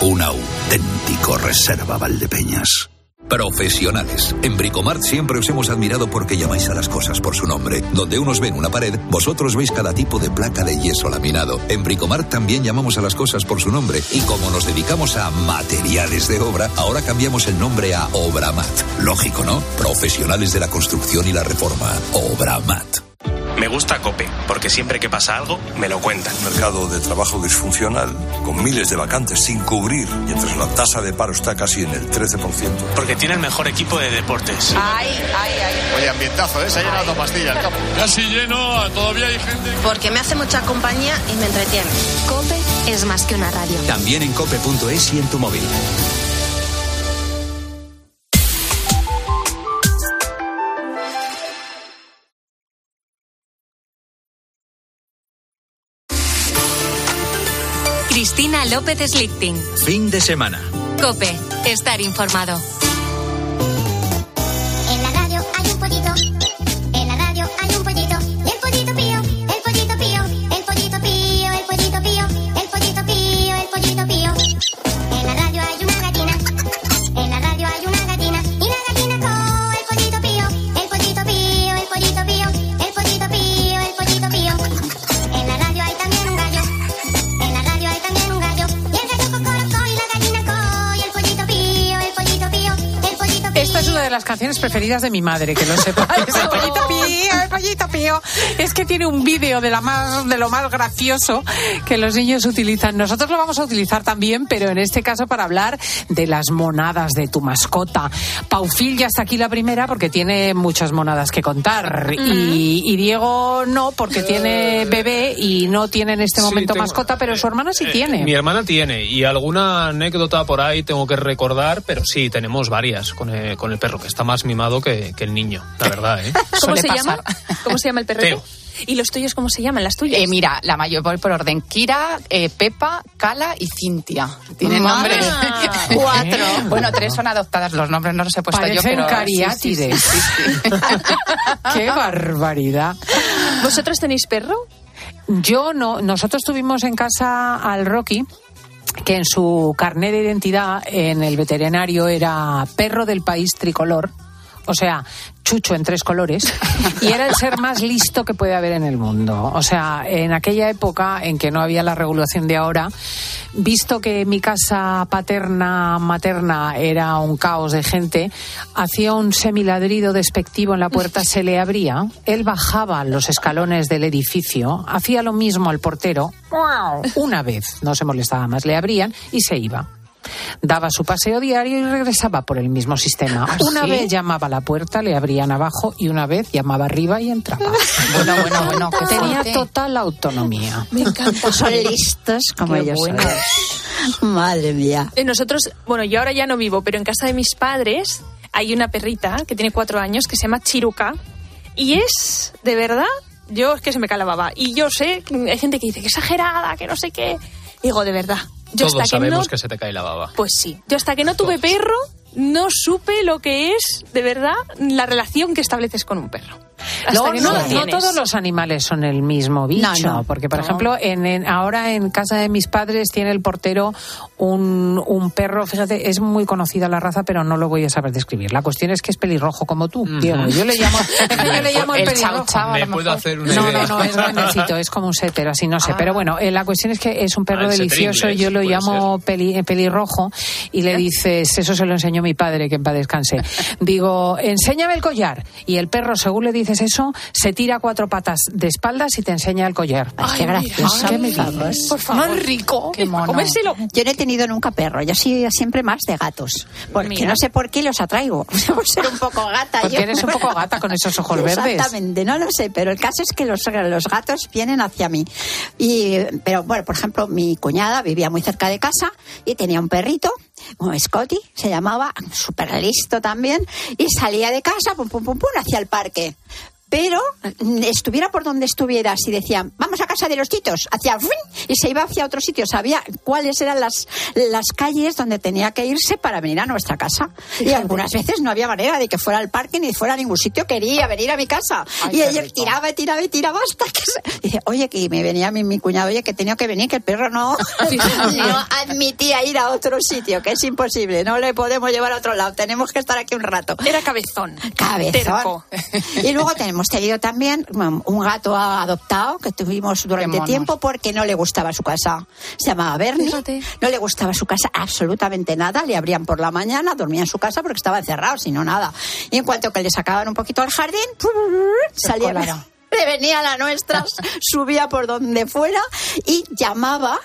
un auténtico reserva Valdepeñas. Profesionales. En Bricomart siempre os hemos admirado porque llamáis a las cosas por su nombre. Donde unos ven una pared, vosotros veis cada tipo de placa de yeso laminado. En Bricomart también llamamos a las cosas por su nombre. Y como nos dedicamos a materiales de obra, ahora cambiamos el nombre a Obramat. Lógico, ¿no? Profesionales de la construcción y la reforma. Obramat. Me gusta COPE, porque siempre que pasa algo, me lo cuentan. Un mercado de trabajo disfuncional, con miles de vacantes sin cubrir, mientras la tasa de paro está casi en el trece por ciento. Porque tiene el mejor equipo de deportes. Ay, ay, ay. Oye, ambientazo, ¿eh? Se ha llenado dos pastillas el campo. Casi lleno, todavía hay gente. Porque me hace mucha compañía y me entretiene. COPE es más que una radio. También en cope punto es y en tu móvil. Cristina López Slichting. Fin de semana. COPE. Estar informado. En la radio hay un pollito. En la radio hay un pollito. El pollito pío. El pollito pío. El pollito pío. El pollito pío. El pollito pío. El pollito pío. En la radio hay una gallina. En la radio hay una gallina. Y la gallina con el pollito pío. El pollito pío. El pollito pío. El pollito pío. El pollito pío. En la radio hay también un gallo. Esta es una de las canciones preferidas de mi madre, que lo sepa. El pollito pío, el pollito pío. Es que tiene un vídeo de, la más, de lo más gracioso que los niños utilizan. Nosotros lo vamos a utilizar también, pero en este caso para hablar de las monadas de tu mascota. Paufil ya está aquí la primera porque tiene muchas monadas que contar. Mm. Y, y Diego no, porque tiene bebé y no tiene en este momento sí, tengo, mascota, pero eh, su hermana sí eh, tiene. Mi hermana tiene, y alguna anécdota por ahí tengo que recordar, pero sí, tenemos varias con el con el perro, que está más mimado que, que el niño, la verdad, ¿eh? ¿Cómo se llama? ¿Cómo se llama el perrito? ¿Y los tuyos cómo se llaman, las tuyas? Eh, mira, la mayor, voy por orden. Kira, eh, Pepa, Cala y Cintia. Tienen nombres. Cuatro. Bueno, tres son adoptadas. Los nombres no los he puesto Parecen yo, pero... cariátides. Sí, sí, sí, sí. ¡Qué barbaridad! ¿Vosotros tenéis perro? Yo no. Nosotros tuvimos en casa al Rocky, que en su carné de identidad en el veterinario era perro del país tricolor, o sea, chucho en tres colores, y era el ser más listo que puede haber en el mundo. O sea, en aquella época en que no había la regulación de ahora, visto que mi casa paterna, materna era un caos de gente, hacía un semiladrido despectivo en la puerta, se le abría, él bajaba los escalones del edificio, hacía lo mismo al portero, una vez, no se molestaba más, le abrían y se iba. Daba su paseo diario y regresaba por el mismo sistema. ¿Ah, una sí? vez llamaba a la puerta, le abrían abajo, y una vez llamaba arriba y entraba. Bueno, bueno, bueno. Que tenía total autonomía. Me encanta. Son listos como ellos. Bueno. Madre mía. Nosotros, bueno, yo ahora ya no vivo, pero en casa de mis padres hay una perrita que tiene cuatro años que se llama Chiruca, y es, de verdad, yo es que se me cae la baba. Y yo sé, hay gente que dice que exagerada, que no sé qué. Digo, de verdad. Yo Todos hasta sabemos que, no, que se te cae la baba. Pues sí. Yo hasta que no tuve Todos. perro, no supe lo que es, de verdad, la relación que estableces con un perro. No, no, no todos los animales son el mismo bicho, no, no, porque por no. ejemplo en, en, ahora en casa de mis padres tiene el portero un, un perro, fíjate, es muy conocida la raza, pero no lo voy a saber describir. La cuestión es que es pelirrojo como tú, uh-huh. Diego. Yo le llamo, yo le llamo el, el pelirrojo. Chau, chau, ¿Me puedo hacer una no, idea? no, no, es grandecito, es como un sétero, así no sé. Ah. Pero bueno, eh, la cuestión es que es un perro ah, delicioso, inglés, yo lo llamo peli, pelirrojo y le dices, eso se lo enseñó mi padre, que en paz descanse. Digo, enséñame el collar. Y el perro, según le dice dices eso, se tira cuatro patas de espaldas y te enseña el collar. Ay, ay, qué gracioso. ¿Qué me dices? Por favor. Más rico. Qué mono. Comérselo. Yo no he tenido nunca perro. Yo sí, siempre más de gatos. Porque mira, no sé por qué los atraigo. Por ser un poco gata. Porque yo eres un poco gata con esos ojos verdes. Exactamente. No lo sé, pero el caso es que los, los gatos vienen hacia mí. Y, pero bueno, por ejemplo, mi cuñada vivía muy cerca de casa y tenía un perrito, un Scotty, se llamaba, súper listo también, y salía de casa, pum, pum, pum, pum, hacia el parque. Pero estuviera por donde estuviera, si decían, vamos a casa de los chitos, hacia y se iba hacia otro sitio, sabía cuáles eran las, las calles donde tenía que irse para venir a nuestra casa. Y algunas veces no había manera de que fuera al parque ni fuera a ningún sitio, quería venir a mi casa. Ay, y ella rico. tiraba, tiraba y tiraba hasta que se... Dice, oye, que me venía mi, mi cuñado, oye, que tenía que venir, que el perro no, no admitía ir a otro sitio, que es imposible, no le podemos llevar a otro lado, tenemos que estar aquí un rato. Era cabezón. Cabezón. Terco. Y luego tenemos Hemos tenido también un gato adoptado que tuvimos durante tiempo porque no le gustaba su casa. Se llamaba Bernie. Fíjate. No le gustaba su casa absolutamente nada. Le abrían por la mañana, dormía en su casa porque estaba encerrado, si no nada. Y en cuanto que le sacaban un poquito al jardín, salía. Le venía la nuestra, subía por donde fuera y llamaba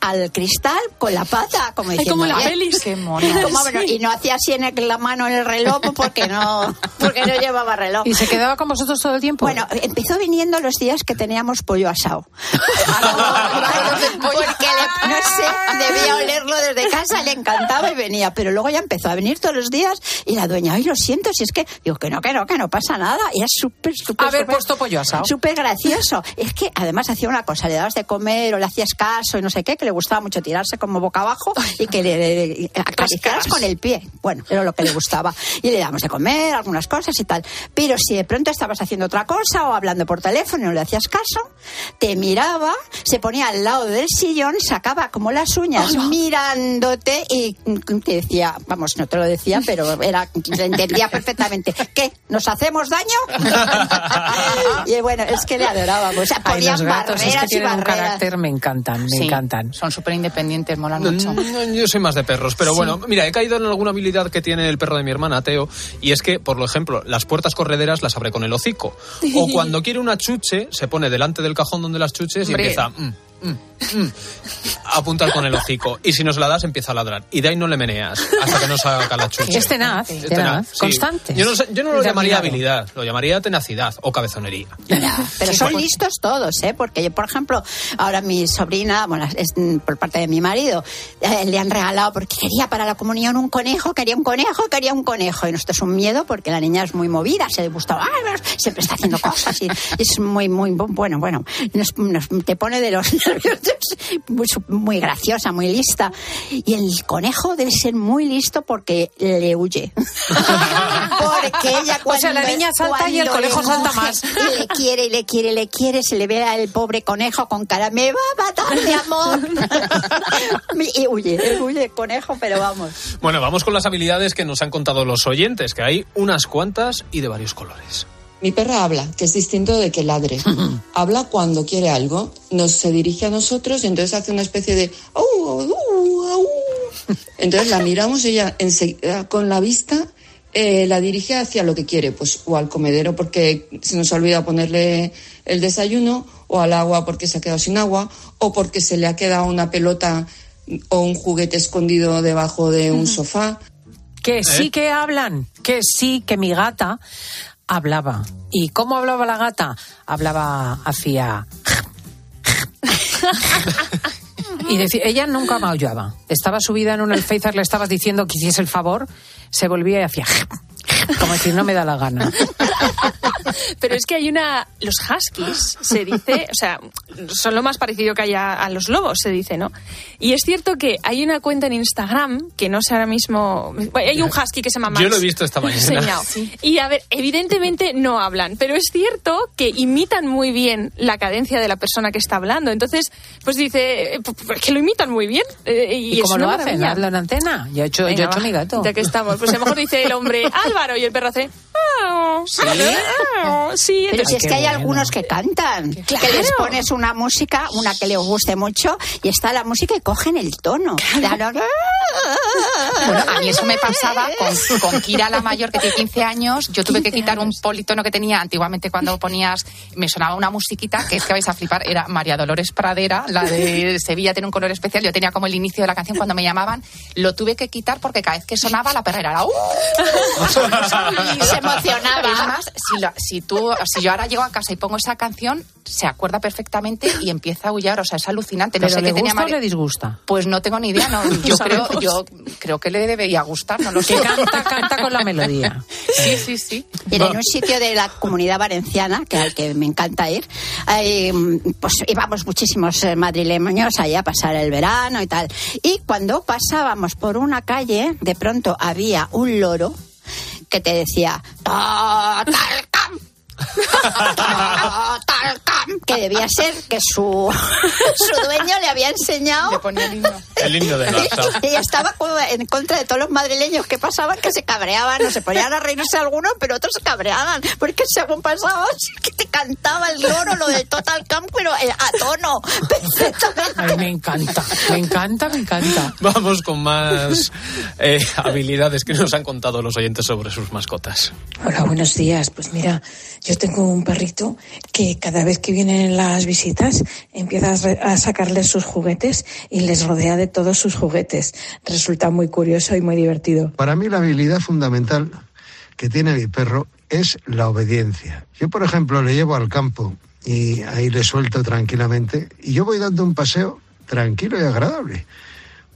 al cristal con la pata, como diciendo, ay, como la pelis. Qué mona. Como, bueno, sí. Y no hacía así en el, la mano en el reloj porque no porque no llevaba reloj. ¿Y se quedaba con vosotros todo el tiempo? Bueno, empezó viniendo los días que teníamos pollo asado. Porque le, no sé, debía olerlo desde casa, le encantaba y venía. Pero luego ya empezó a venir todos los días y la dueña, ay, lo siento, si es que... Digo, que no, que no, que no pasa nada. Y era súper, súper... Haber puesto pollo asado. Súper gracioso. Es que además hacía una cosa, le dabas de comer o le hacías caso y no sé qué, que le gustaba mucho tirarse como boca abajo y que le acariciaras con el pie. Bueno, era lo que le gustaba. Y le dábamos de comer, algunas cosas y tal. Pero si de pronto estabas haciendo otra cosa o hablando por teléfono y no le hacías caso, te miraba, se ponía al lado del sillón, sacaba como las uñas, oh, no, mirándote y te decía, vamos, no te lo decía, pero era, le entendía perfectamente. ¿Qué? ¿Nos hacemos daño? Y bueno, es que le adorábamos. O sea, ponían barreras es que y barreras. Un carácter, me encantan, me sí. encantan. Son súper independientes, molan mucho. Yo soy más de perros, pero sí. Bueno, mira, he caído en alguna habilidad que tiene el perro de mi hermana, Teo, y es que, por ejemplo, las puertas correderas las abre con el hocico. Sí. O cuando quiere una chuche, se pone delante del cajón donde las chuches, hombre, y empieza... Mm. Mm, mm, apuntar con el hocico. Y si nos la das, empieza a ladrar. Y de ahí no le meneas hasta que no salga la chuche. Es tenaz, es tenaz, sí. Constante. Yo no, yo no lo llamaría habilidad, lo llamaría tenacidad o cabezonería. Pero son listos todos, ¿eh? Porque yo, por ejemplo, ahora mi sobrina, bueno, es por parte de mi marido, eh, le han regalado, porque quería para la comunión un conejo, quería un conejo, quería un conejo. Y esto es un miedo porque la niña es muy movida, se le gusta, ¡ah! Siempre está haciendo cosas y es muy, muy, bueno, bueno. Nos, nos, te pone de los... Muy, muy graciosa, muy lista. Y el conejo debe ser muy listo porque le huye. Porque ella cuando, o sea, la niña salta y el conejo salta más. Y le quiere, y le quiere, le quiere. Se le ve al pobre conejo con cara, me va a matar de amor. Y huye, huye el conejo, pero vamos. Bueno, vamos con las habilidades que nos han contado los oyentes, que hay unas cuantas y de varios colores. Mi perra habla, que es distinto de que ladre. Habla cuando quiere algo, nos se dirige a nosotros y entonces hace una especie de... Entonces la miramos y ella enseguida con la vista eh, la dirige hacia lo que quiere, pues o al comedero porque se nos olvida ponerle el desayuno, o al agua porque se ha quedado sin agua, o porque se le ha quedado una pelota o un juguete escondido debajo de un sofá. Que sí que hablan, que sí que mi gata... hablaba. ¿Y cómo hablaba la gata? Hablaba hacia... Y decía, ella nunca maullaba. Estaba subida en un alféizar, le estabas diciendo que hiciese el favor, se volvía y hacía... Como decir, no me da la gana. Pero es que hay una... Los huskies, se dice... O sea, son lo más parecido que hay a, a los lobos, se dice, ¿no? Y es cierto que hay una cuenta en Instagram que no sé ahora mismo... Bueno, hay un husky que se llama Max. Yo lo he visto esta mañana. Sí. Y a ver, evidentemente no hablan, pero es cierto que imitan muy bien la cadencia de la persona que está hablando. Entonces, pues dice... Que lo imitan muy bien. Eh, y ¿Y cómo lo hacen? ¿Hablan en antena? Yo he hecho, Venga, yo he hecho mi gato. Ya que estamos. Pues a lo mejor dice el hombre... Álvaro. Y el perro hace... Sí, sí, pero si es que hay algunos que cantan, que les pones una música, una que les guste mucho, y está la música y cogen el tono. Bueno, a mí eso me pasaba con, con Kira, la mayor, que tiene quince años. Yo tuve que quitar un politono que tenía antiguamente cuando ponías... Me sonaba una musiquita, que es que vais a flipar, era María Dolores Pradera, la de Sevilla tiene un color especial. Yo tenía como el inicio de la canción cuando me llamaban. Lo tuve que quitar porque cada vez que sonaba la perra era... ¡Uh! Se emocionaba. Es más, si, la, si, tú, si yo ahora llego a casa y pongo esa canción, se acuerda perfectamente y empieza a aullar. O sea, es alucinante. No sé qué tenía María. ¿Pero le gusta o le disgusta? Pues no tengo ni idea. No, yo creo, yo creo que le debería gustar. No lo sé. Que canta, canta con la melodía. Sí, sí, sí. Era en un sitio de la Comunidad Valenciana, que al que me encanta ir, eh, pues íbamos muchísimos madrileños allá a pasar el verano y tal. Y cuando pasábamos por una calle, de pronto había un loro que te decía ¡Totalcam! ¡Totalcam! Que debía ser que su, su dueño le había enseñado... Le ponía el himno. El himno de Lata. Y estaba en contra de todos los madrileños que pasaban, que se cabreaban, o se ponían a reírse algunos, pero otros se cabreaban, porque según pasaba, que te cantaba el loro lo del Totalcam, pero a tono. Ay, me encanta, me encanta, me encanta. Vamos con más eh, habilidades que nos han contado los oyentes sobre sus mascotas. Hola, buenos días. Pues mira, yo tengo un perrito que cada vez que vienen las visitas empieza a sacarles sus juguetes y les rodea de todos sus juguetes. Resulta muy curioso y muy divertido. Para mí la habilidad fundamental que tiene mi perro es la obediencia. Yo, por ejemplo, le llevo al campo y ahí le suelto tranquilamente y yo voy dando un paseo tranquilo y agradable.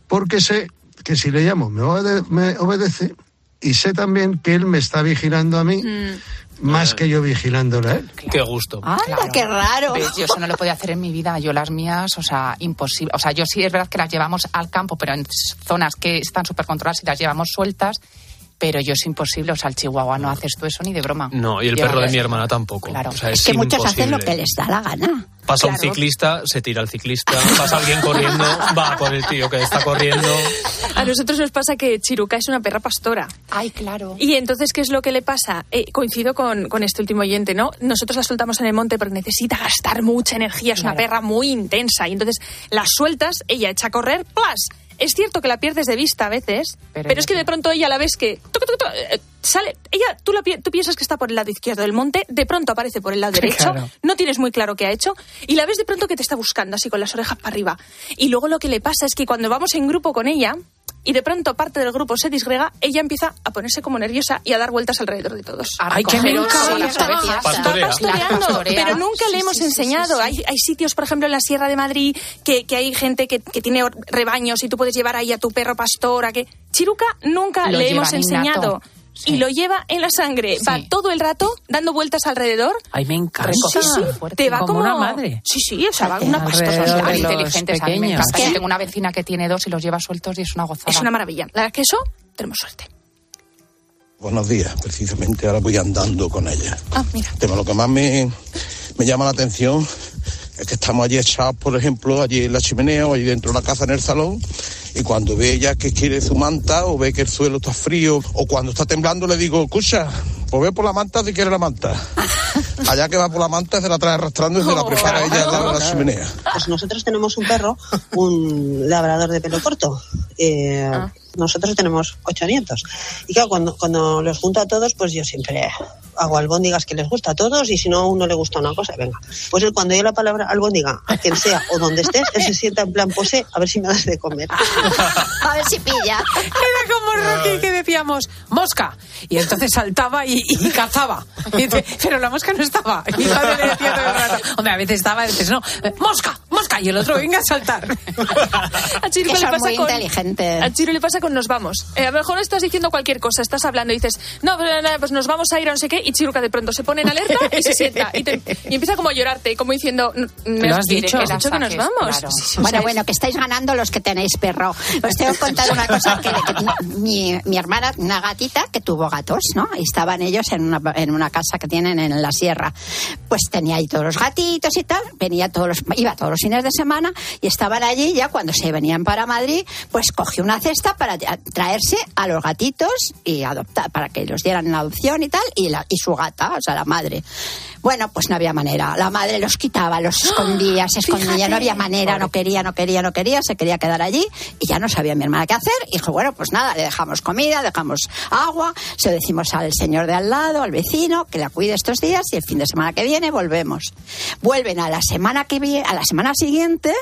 Porque sé que si le llamo me obede- me obedece y sé también que él me está vigilando a mí. Mm. Más que yo vigilándola, ¿eh? Claro. Qué gusto. ¡Ah, claro. Qué raro! ¿Ves? Yo eso no lo podía hacer en mi vida. Yo las mías, o sea, imposible. O sea, yo sí es verdad que las llevamos al campo, pero en zonas que están súper controladas y las llevamos sueltas. Pero yo es imposible, o sea, el chihuahua no haces tú eso ni de broma. No, y el Llevarlo perro de mi hermana tampoco. Claro. O sea, es, es que imposible. Muchos hacen lo que les da la gana. Pasa claro. Un ciclista, se tira el ciclista, pasa alguien corriendo, va con el tío que está corriendo. A nosotros nos pasa que Chiruca es una perra pastora. Ay, claro. Y entonces, ¿qué es lo que le pasa? Eh, coincido con, con este último oyente, ¿no? Nosotros la soltamos en el monte porque necesita gastar mucha energía, es claro. Una perra muy intensa. Y entonces la sueltas, ella echa a correr, ¡plas! Es cierto que la pierdes de vista a veces, pero, pero es que de pronto ella la ves que... Tuc, tuc, tuc, sale, ella, tú, la, tú piensas que está por el lado izquierdo del monte, de pronto aparece por el lado derecho, claro. No tienes muy claro qué ha hecho, y la ves de pronto que te está buscando, así con las orejas para arriba. Y luego lo que le pasa es que cuando vamos en grupo con ella, y de pronto parte del grupo se disgrega, ella empieza a ponerse como nerviosa y a dar vueltas alrededor de todos. ¡Ay, qué me encanta! Pastorea. Pastoreando, pero nunca sí, le hemos sí, enseñado. Sí, sí. Hay, hay sitios, por ejemplo, en la Sierra de Madrid, que, que hay gente que, que tiene rebaños y tú puedes llevar ahí a tu perro pastor. A que... Chiruca nunca lo le hemos enseñado. Sí. Y lo lleva en la sangre. Sí. Va todo el rato dando vueltas alrededor. Ay, me encanta. Sí, sí. Te va como, como una madre. Sí, sí, o sea, va una pastosa inteligente. A mí me encanta. Yo tengo una vecina que tiene dos y los lleva sueltos y es una gozada. Es una maravilla. La verdad es que eso, tenemos suerte. Buenos días. Precisamente ahora voy andando con ella. Ah, mira. Pero lo que más me, me llama la atención es que estamos allí echados, por ejemplo, allí en la chimenea o allí dentro de la casa en el salón. Y cuando ve ella que quiere su manta o ve que el suelo está frío o cuando está temblando le digo, escucha, pues ve por la manta si quiere la manta. Allá que va por la manta se la trae arrastrando y se la prepara ella al lado de la chimenea. Pues nosotros tenemos un perro, un labrador de pelo corto. Eh, ah. Nosotros tenemos ocho nietos. Y claro, cuando, cuando los junto a todos, pues yo siempre hago albóndigas que les gusta a todos y si no a uno le gusta una cosa, venga. Pues él cuando yo la palabra albóndiga, a quien sea o donde estés, él se sienta en plan pose a ver si me das de comer. A ver si pilla. Era como Rocky que decíamos, mosca. Y entonces saltaba y, y cazaba. Y dice, pero la mosca no estaba. Y padre le decía todo el rato. Hombre, a veces estaba, a veces no. Mosca, mosca. Y el otro, venga a saltar. A Chiro le pasa muy con, inteligente. A Chiro le pasa con nos vamos. Eh, a lo mejor estás diciendo cualquier cosa, estás hablando y dices, no, pues nos vamos a ir a no sé qué. Y Chiruca de pronto se pone en alerta y se sienta. Y, te, y empieza como a llorarte, como diciendo, me has dicho que nos vamos. Claro. Sí, sí, bueno, sabes. Bueno, que estáis ganando los que tenéis perro. Os tengo que contar una cosa, que, que mi, mi hermana, una gatita que tuvo gatos, ¿no? Y estaban ellos en una, en una casa que tienen en la sierra. Pues tenía ahí todos los gatitos y tal, venía todos los, iba todos los fines de de semana y estaban allí. Ya cuando se venían para Madrid, pues cogió una cesta para traerse a los gatitos y adoptar, para que los dieran en adopción y tal, y, la, y su gata, o sea, la madre. Bueno, pues no había manera. La madre los quitaba, los escondía, se escondía, ¡fíjate! No había manera, no quería, no quería, no quería, se quería quedar allí y ya no sabía mi hermana qué hacer. Y dijo, bueno, pues nada, le dejamos comida, dejamos agua, se lo decimos al señor de al lado, al vecino, que la cuide estos días y el fin de semana que viene volvemos. Vuelven a la semana que viene, a la semana siguiente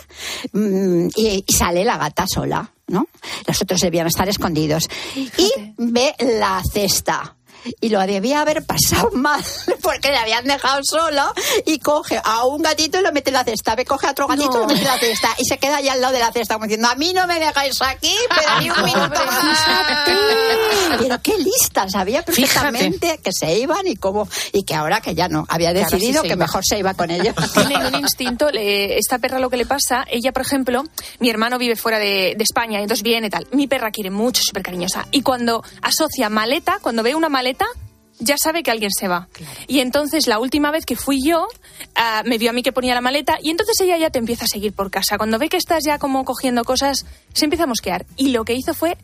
mmm, y, y sale la gata sola, ¿no? Los otros debían estar escondidos. Fíjate. Y ve la cesta. Y lo debía haber pasado mal porque le habían dejado solo y coge a un gatito y lo mete en la cesta, me coge a otro gatito no. y lo mete en la cesta y se queda allá al lado de la cesta como diciendo, a mí no me dejáis aquí, pero ni un minuto más. Pero qué lista, sabía perfectamente, fíjate, que se iban y cómo, y que ahora que ya no, había decidido claro, sí que iba. Mejor se iba con ellos. Tienen un instinto, le, esta perra lo que le pasa, ella por ejemplo, mi hermano vive fuera de, de España, entonces viene tal, mi perra quiere mucho, súper cariñosa, y cuando asocia maleta, cuando ve una maleta, ya sabe que alguien se va. Claro. Y entonces la última vez que fui yo, uh, me vio a mí que ponía la maleta y entonces ella ya te empieza a seguir por casa. Cuando ve que estás ya como cogiendo cosas, se empieza a mosquear. Y lo que hizo fue,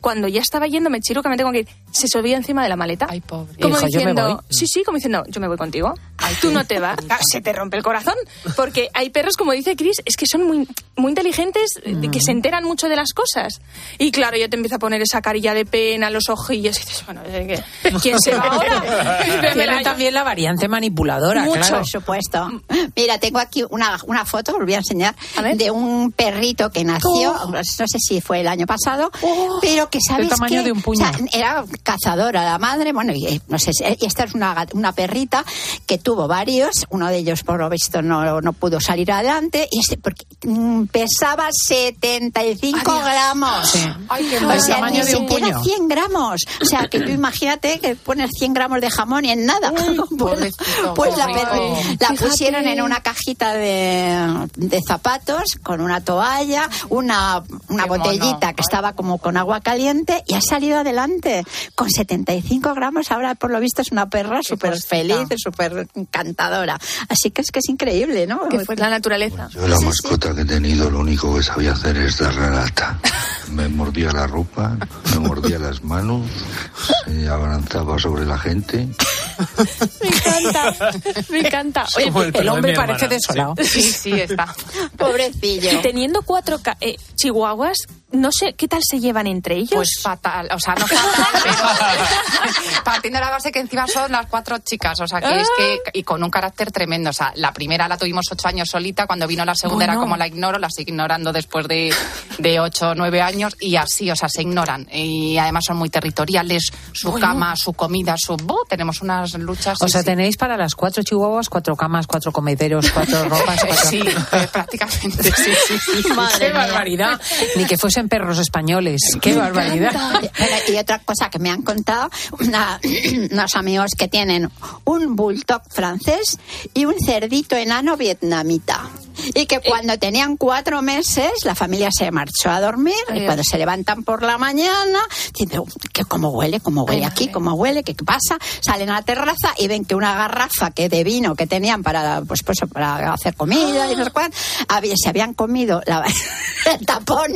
cuando ya estaba yendo, me chiro que me tengo que ir, se subió encima de la maleta. Ay, pobre. Como hijo, diciendo, sí, sí, como diciendo, yo me voy contigo. Ay, tú no te vas. Se te rompe el corazón. Porque hay perros, como dice Cris, es que son muy, muy inteligentes, mm. que se enteran mucho de las cosas. Y claro, ya te empieza a poner esa carilla de pena, los ojillos, y dices, bueno, ¿quién se va ahora? Tiene también la variante manipuladora, mucho. Claro. Por supuesto. Mira, tengo aquí una, una foto, os voy a enseñar, a de un perrito que nació, oh. no sé si fue el año pasado, oh. pero que sabes el tamaño que, de un puño. O sea, era cazadora la madre, bueno, y no sé, y esta es una, una perrita que tuvo varios, uno de ellos por lo visto no, no pudo salir adelante, y este porque pesaba setenta y cinco Adiós. gramos. Sí. Ay, qué o sea, ni siquiera cien gramos. O sea, que tú imagínate que pones cien gramos de jamón y en nada. Uy, pues pues la, la pusieron en una cajita de, de zapatos con una toalla, una, una botellita que estaba como con agua caliente y ha salido adelante con setenta y cinco gramos. Ahora, por lo visto, es una perra súper feliz, súper encantadora. Así que es que es increíble, ¿no? Que fue la naturaleza. Pues yo la sí, mascota sí. que he tenido, lo único que sabía hacer es dar la lata. Me mordía la ropa, me mordía las manos, se abalanzaba sobre la gente. Me encanta, me encanta. Oye, el, el hombre parece desolado. Sí, sí, está. Pobrecillo. Y teniendo cuatro ca- eh, chihuahuas, no sé, ¿qué tal se llevan entre ellos? Pues fatal, o sea, no fatal, pero partiendo de la base que encima son las cuatro chicas, o sea, que es que, y con un carácter tremendo, o sea, la primera la tuvimos ocho años solita, cuando vino la segunda bueno. era como la ignoro, la sigo ignorando después de, de ocho o nueve años, y así, o sea, se ignoran, y además son muy territoriales, su bueno. cama, su comida, su... Oh, tenemos unas luchas... O sí, sea, sí. tenéis para las cuatro chihuahuas, cuatro camas, cuatro comederos, cuatro ropas... Cuatro... Sí, eh, prácticamente, sí, sí, sí. Madre ¡qué mía. barbaridad! Ni que fuese perros españoles, qué barbaridad. Bueno, y otra cosa que me han contado una, unos amigos que tienen un bulldog francés y un cerdito enano vietnamita. Y que cuando eh. tenían cuatro meses, la familia se marchó a dormir. Ay, y cuando se levantan por la mañana, dicen, que ¿cómo huele? ¿Cómo huele ay, aquí? Madre. ¿Cómo huele? ¿Qué pasa? Salen a la terraza y ven que una garrafa que de vino que tenían para, pues, pues, para hacer comida ah. y no sé cuánto, se habían comido la, el tapón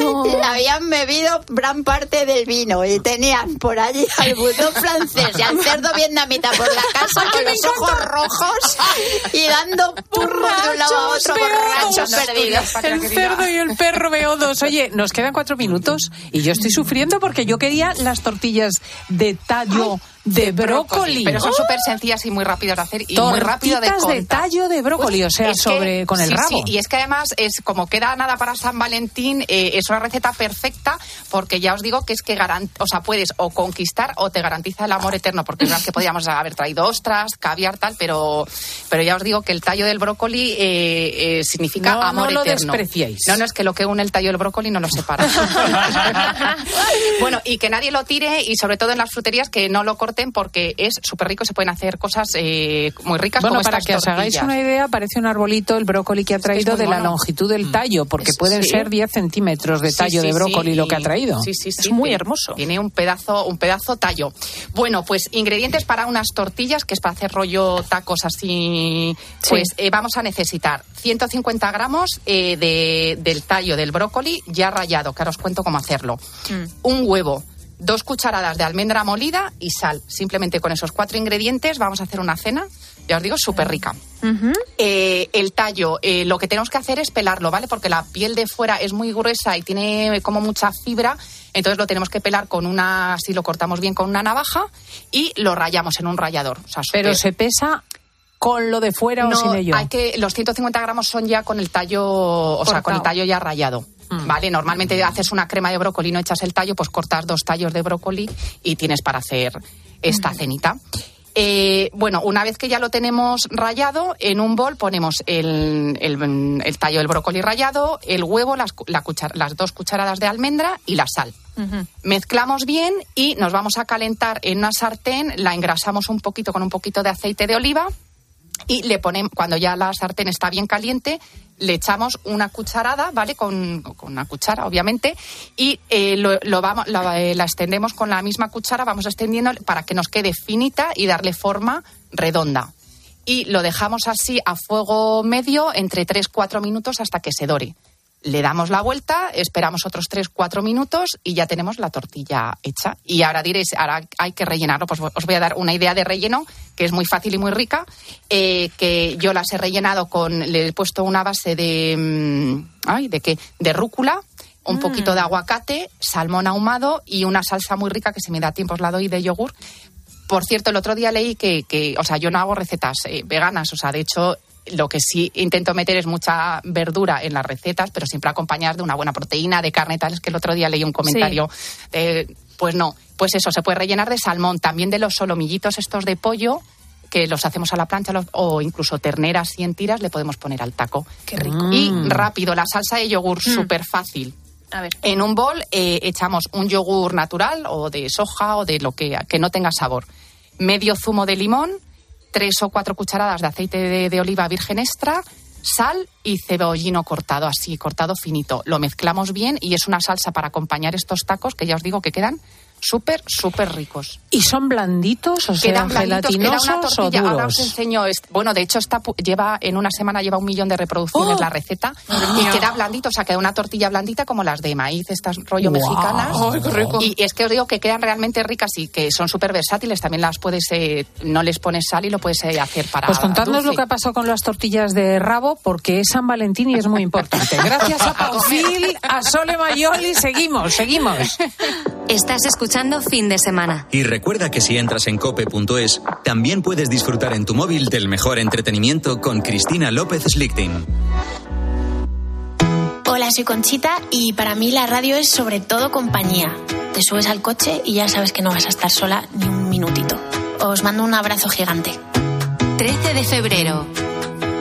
no. y habían bebido gran parte del vino. Y tenían por allí al bulldog francés y al cerdo vietnamita por la casa con los ojos rojos y dando purros de un lado a otro. Borrachos perdidos. El cerdo y el perro beodos. Oye, nos quedan cuatro minutos y yo estoy sufriendo porque yo quería las tortillas de tallo de, de brócoli. brócoli. Pero son oh. súper sencillas y muy rápidas de hacer y Tortitas muy rápido de contar. de tallo de brócoli, o sea, sobre que, con el sí, rabo. Sí, y es que además, es como queda nada para San Valentín, eh, es una receta perfecta porque ya os digo que es que garant, o sea, puedes o conquistar o te garantiza el amor eterno, porque es verdad que podríamos haber traído ostras, caviar, tal, pero, pero ya os digo que el tallo del brócoli eh, eh, significa no, amor no eterno. No lo despreciéis. No, no, es que lo que une el tallo del brócoli no lo separa. Bueno, y que nadie lo tire, y sobre todo en las fruterías que no lo corten, porque es súper rico, se pueden hacer cosas eh, muy ricas. Bueno, como para estas que tortillas. Os hagáis una idea, parece un arbolito el brócoli que ha traído, es que es de bueno. la longitud del tallo, porque es, pueden sí. ser diez centímetros de tallo sí, sí, de brócoli sí, lo que ha traído. Sí, sí, sí, es sí, muy hermoso. Tiene un pedazo, un pedazo tallo. Bueno, pues ingredientes para unas tortillas, que es para hacer rollo tacos así, pues sí. eh, vamos a necesitar ciento cincuenta gramos eh, de, del tallo del brócoli ya rallado, que ahora os cuento cómo hacerlo. Mm. Un huevo, dos cucharadas de almendra molida y sal. Simplemente con esos cuatro ingredientes vamos a hacer una cena, ya os digo, súper rica. Uh-huh. Eh, el tallo, eh, lo que tenemos que hacer es pelarlo, ¿vale? Porque la piel de fuera es muy gruesa y tiene como mucha fibra, entonces lo tenemos que pelar con una, si lo cortamos bien, con una navaja y lo rallamos en un rallador. O sea, super... Pero se pesa... ¿Con lo de fuera no, o sin ello? Hay que, los ciento cincuenta gramos son ya con el tallo, o cortado. Sea, con el tallo ya rallado. Mm. Vale, normalmente haces una crema de brócoli, no echas el tallo, pues cortas dos tallos de brócoli y tienes para hacer esta mm. cenita. Eh, bueno, una vez que ya lo tenemos rallado, en un bol ponemos el, el, el tallo del brócoli rallado, el huevo, las, la cuchara, las dos cucharadas de almendra y la sal. Uh-huh. Mezclamos bien y nos vamos a calentar en una sartén, la engrasamos un poquito con un poquito de aceite de oliva. Y le ponemos, cuando ya la sartén está bien caliente, le echamos una cucharada, ¿vale? Con, con una cuchara, obviamente, y eh, lo, lo vamos, la, eh, la extendemos con la misma cuchara, vamos extendiendo para que nos quede finita y darle forma redonda. Y lo dejamos así a fuego medio entre tres a cuatro minutos hasta que se dore. Le damos la vuelta, esperamos otros tres a cuatro minutos y ya tenemos la tortilla hecha. Y ahora diréis, ahora hay que rellenarlo. Pues os voy a dar una idea de relleno, que es muy fácil y muy rica, eh, que yo las he rellenado con... Le he puesto una base de... Ay, ¿de qué? De rúcula, un mm. poquito de aguacate, salmón ahumado y una salsa muy rica que, si me da tiempo, os la doy, de yogur. Por cierto, el otro día leí que... que o sea, yo no hago recetas eh, veganas, o sea, de hecho... Lo que sí intento meter es mucha verdura en las recetas, pero siempre acompañadas de una buena proteína, de carne, tal. Es que el otro día leí un comentario. Sí. Eh, pues no, pues eso, se puede rellenar de salmón, también de los solomillitos estos de pollo, que los hacemos a la plancha, los, o incluso ternera así en tiras, le podemos poner al taco. Qué rico. Mm. Y rápido, la salsa de yogur, mm. súper fácil. A ver. En un bol eh, echamos un yogur natural, o de soja, o de lo que, que no tenga sabor. Medio zumo de limón, tres o cuatro cucharadas de aceite de, de oliva virgen extra, sal y cebollino cortado, así, cortado finito. Lo mezclamos bien y es una salsa para acompañar estos tacos que ya os digo que quedan súper, súper ricos. ¿Y son blanditos o quedan sean blanditos, gelatinosos queda una tortilla, o duros? Ahora os enseño... Este, bueno, de hecho, esta lleva en una semana lleva un millón de reproducciones oh. la receta oh. y queda blandito, o sea, queda una tortilla blandita como las de maíz, estas rollo wow. mexicanas. Oh, qué rico. Y es que os digo que quedan realmente ricas y que son súper versátiles. También las puedes... Eh, no les pones sal y lo puedes eh, hacer para... Pues contadnos dulce. Lo que ha pasado con las tortillas de rabo, porque es San Valentín y es muy importante. Gracias a Paufil, a Sole Mayol y seguimos, seguimos. Estás escuchando Fin de Semana. Y recuerda que si entras en cope punto es, también puedes disfrutar en tu móvil del mejor entretenimiento con Cristina López Slichting. Hola, soy Conchita y para mí la radio es sobre todo compañía. Te subes al coche y ya sabes que no vas a estar sola ni un minutito. Os mando un abrazo gigante. trece de febrero,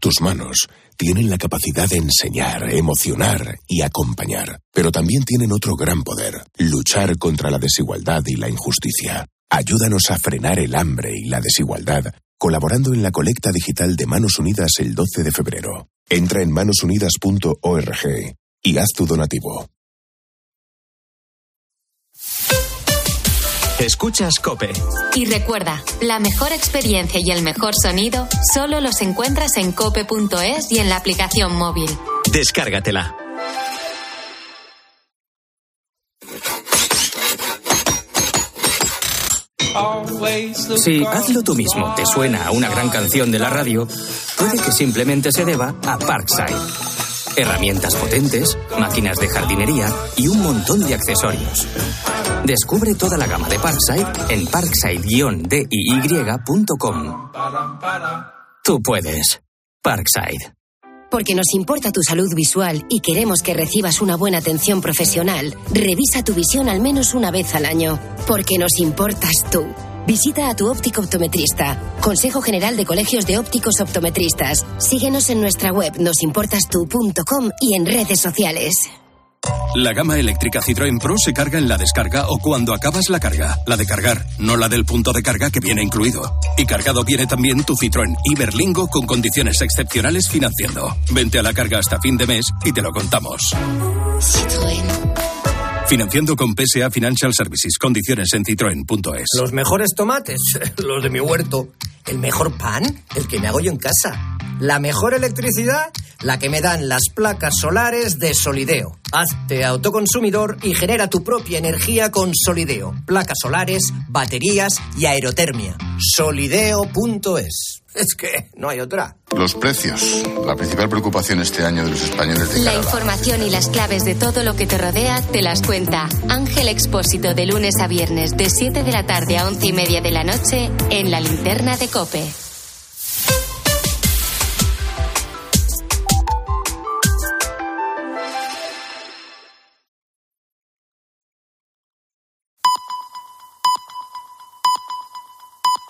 Tus manos tienen la capacidad de enseñar, emocionar y acompañar, pero también tienen otro gran poder: luchar contra la desigualdad y la injusticia. Ayúdanos a frenar el hambre y la desigualdad, colaborando en la colecta digital de Manos Unidas el doce de febrero. Entra en manos unidas punto org y haz tu donativo. Escuchas COPE. Y recuerda, la mejor experiencia y el mejor sonido solo los encuentras en cope punto es y en la aplicación móvil. Descárgatela. Si Hazlo Tú Mismo te suena a una gran canción de la radio, puede que simplemente se deba a Parkside. Herramientas potentes, máquinas de jardinería y un montón de accesorios. Descubre toda la gama de Parkside en parkside guion d i y punto com. Tú puedes. Parkside. Porque nos importa tu salud visual y queremos que recibas una buena atención profesional, revisa tu visión al menos una vez al año. Porque nos importas tú. Visita a tu óptico optometrista. Consejo General de Colegios de Ópticos Optometristas. Síguenos en nuestra web nos importas tú punto com y en redes sociales. La gama eléctrica Citroën Pro se carga en la descarga o cuando acabas la carga. La de cargar, no la del punto de carga que viene incluido. Y cargado viene también tu Citroën Iberlingo con condiciones excepcionales financiando. Vente a la carga hasta fin de mes y te lo contamos. Citroën. Financiando con P S A Financial Services. Condiciones en citroen punto es. Los mejores tomates, los de mi huerto. El mejor pan, el que me hago yo en casa. La mejor electricidad, la que me dan las placas solares de Solideo. Hazte autoconsumidor y genera tu propia energía con Solideo. Placas solares, baterías y aerotermia. Solideo punto es. Es que no hay otra. Los precios, la principal preocupación este año de los españoles de Granada. La información y las claves de todo lo que te rodea te las cuenta Ángel Expósito de lunes a viernes de siete de la tarde a once y media de la noche en La Linterna de COPE.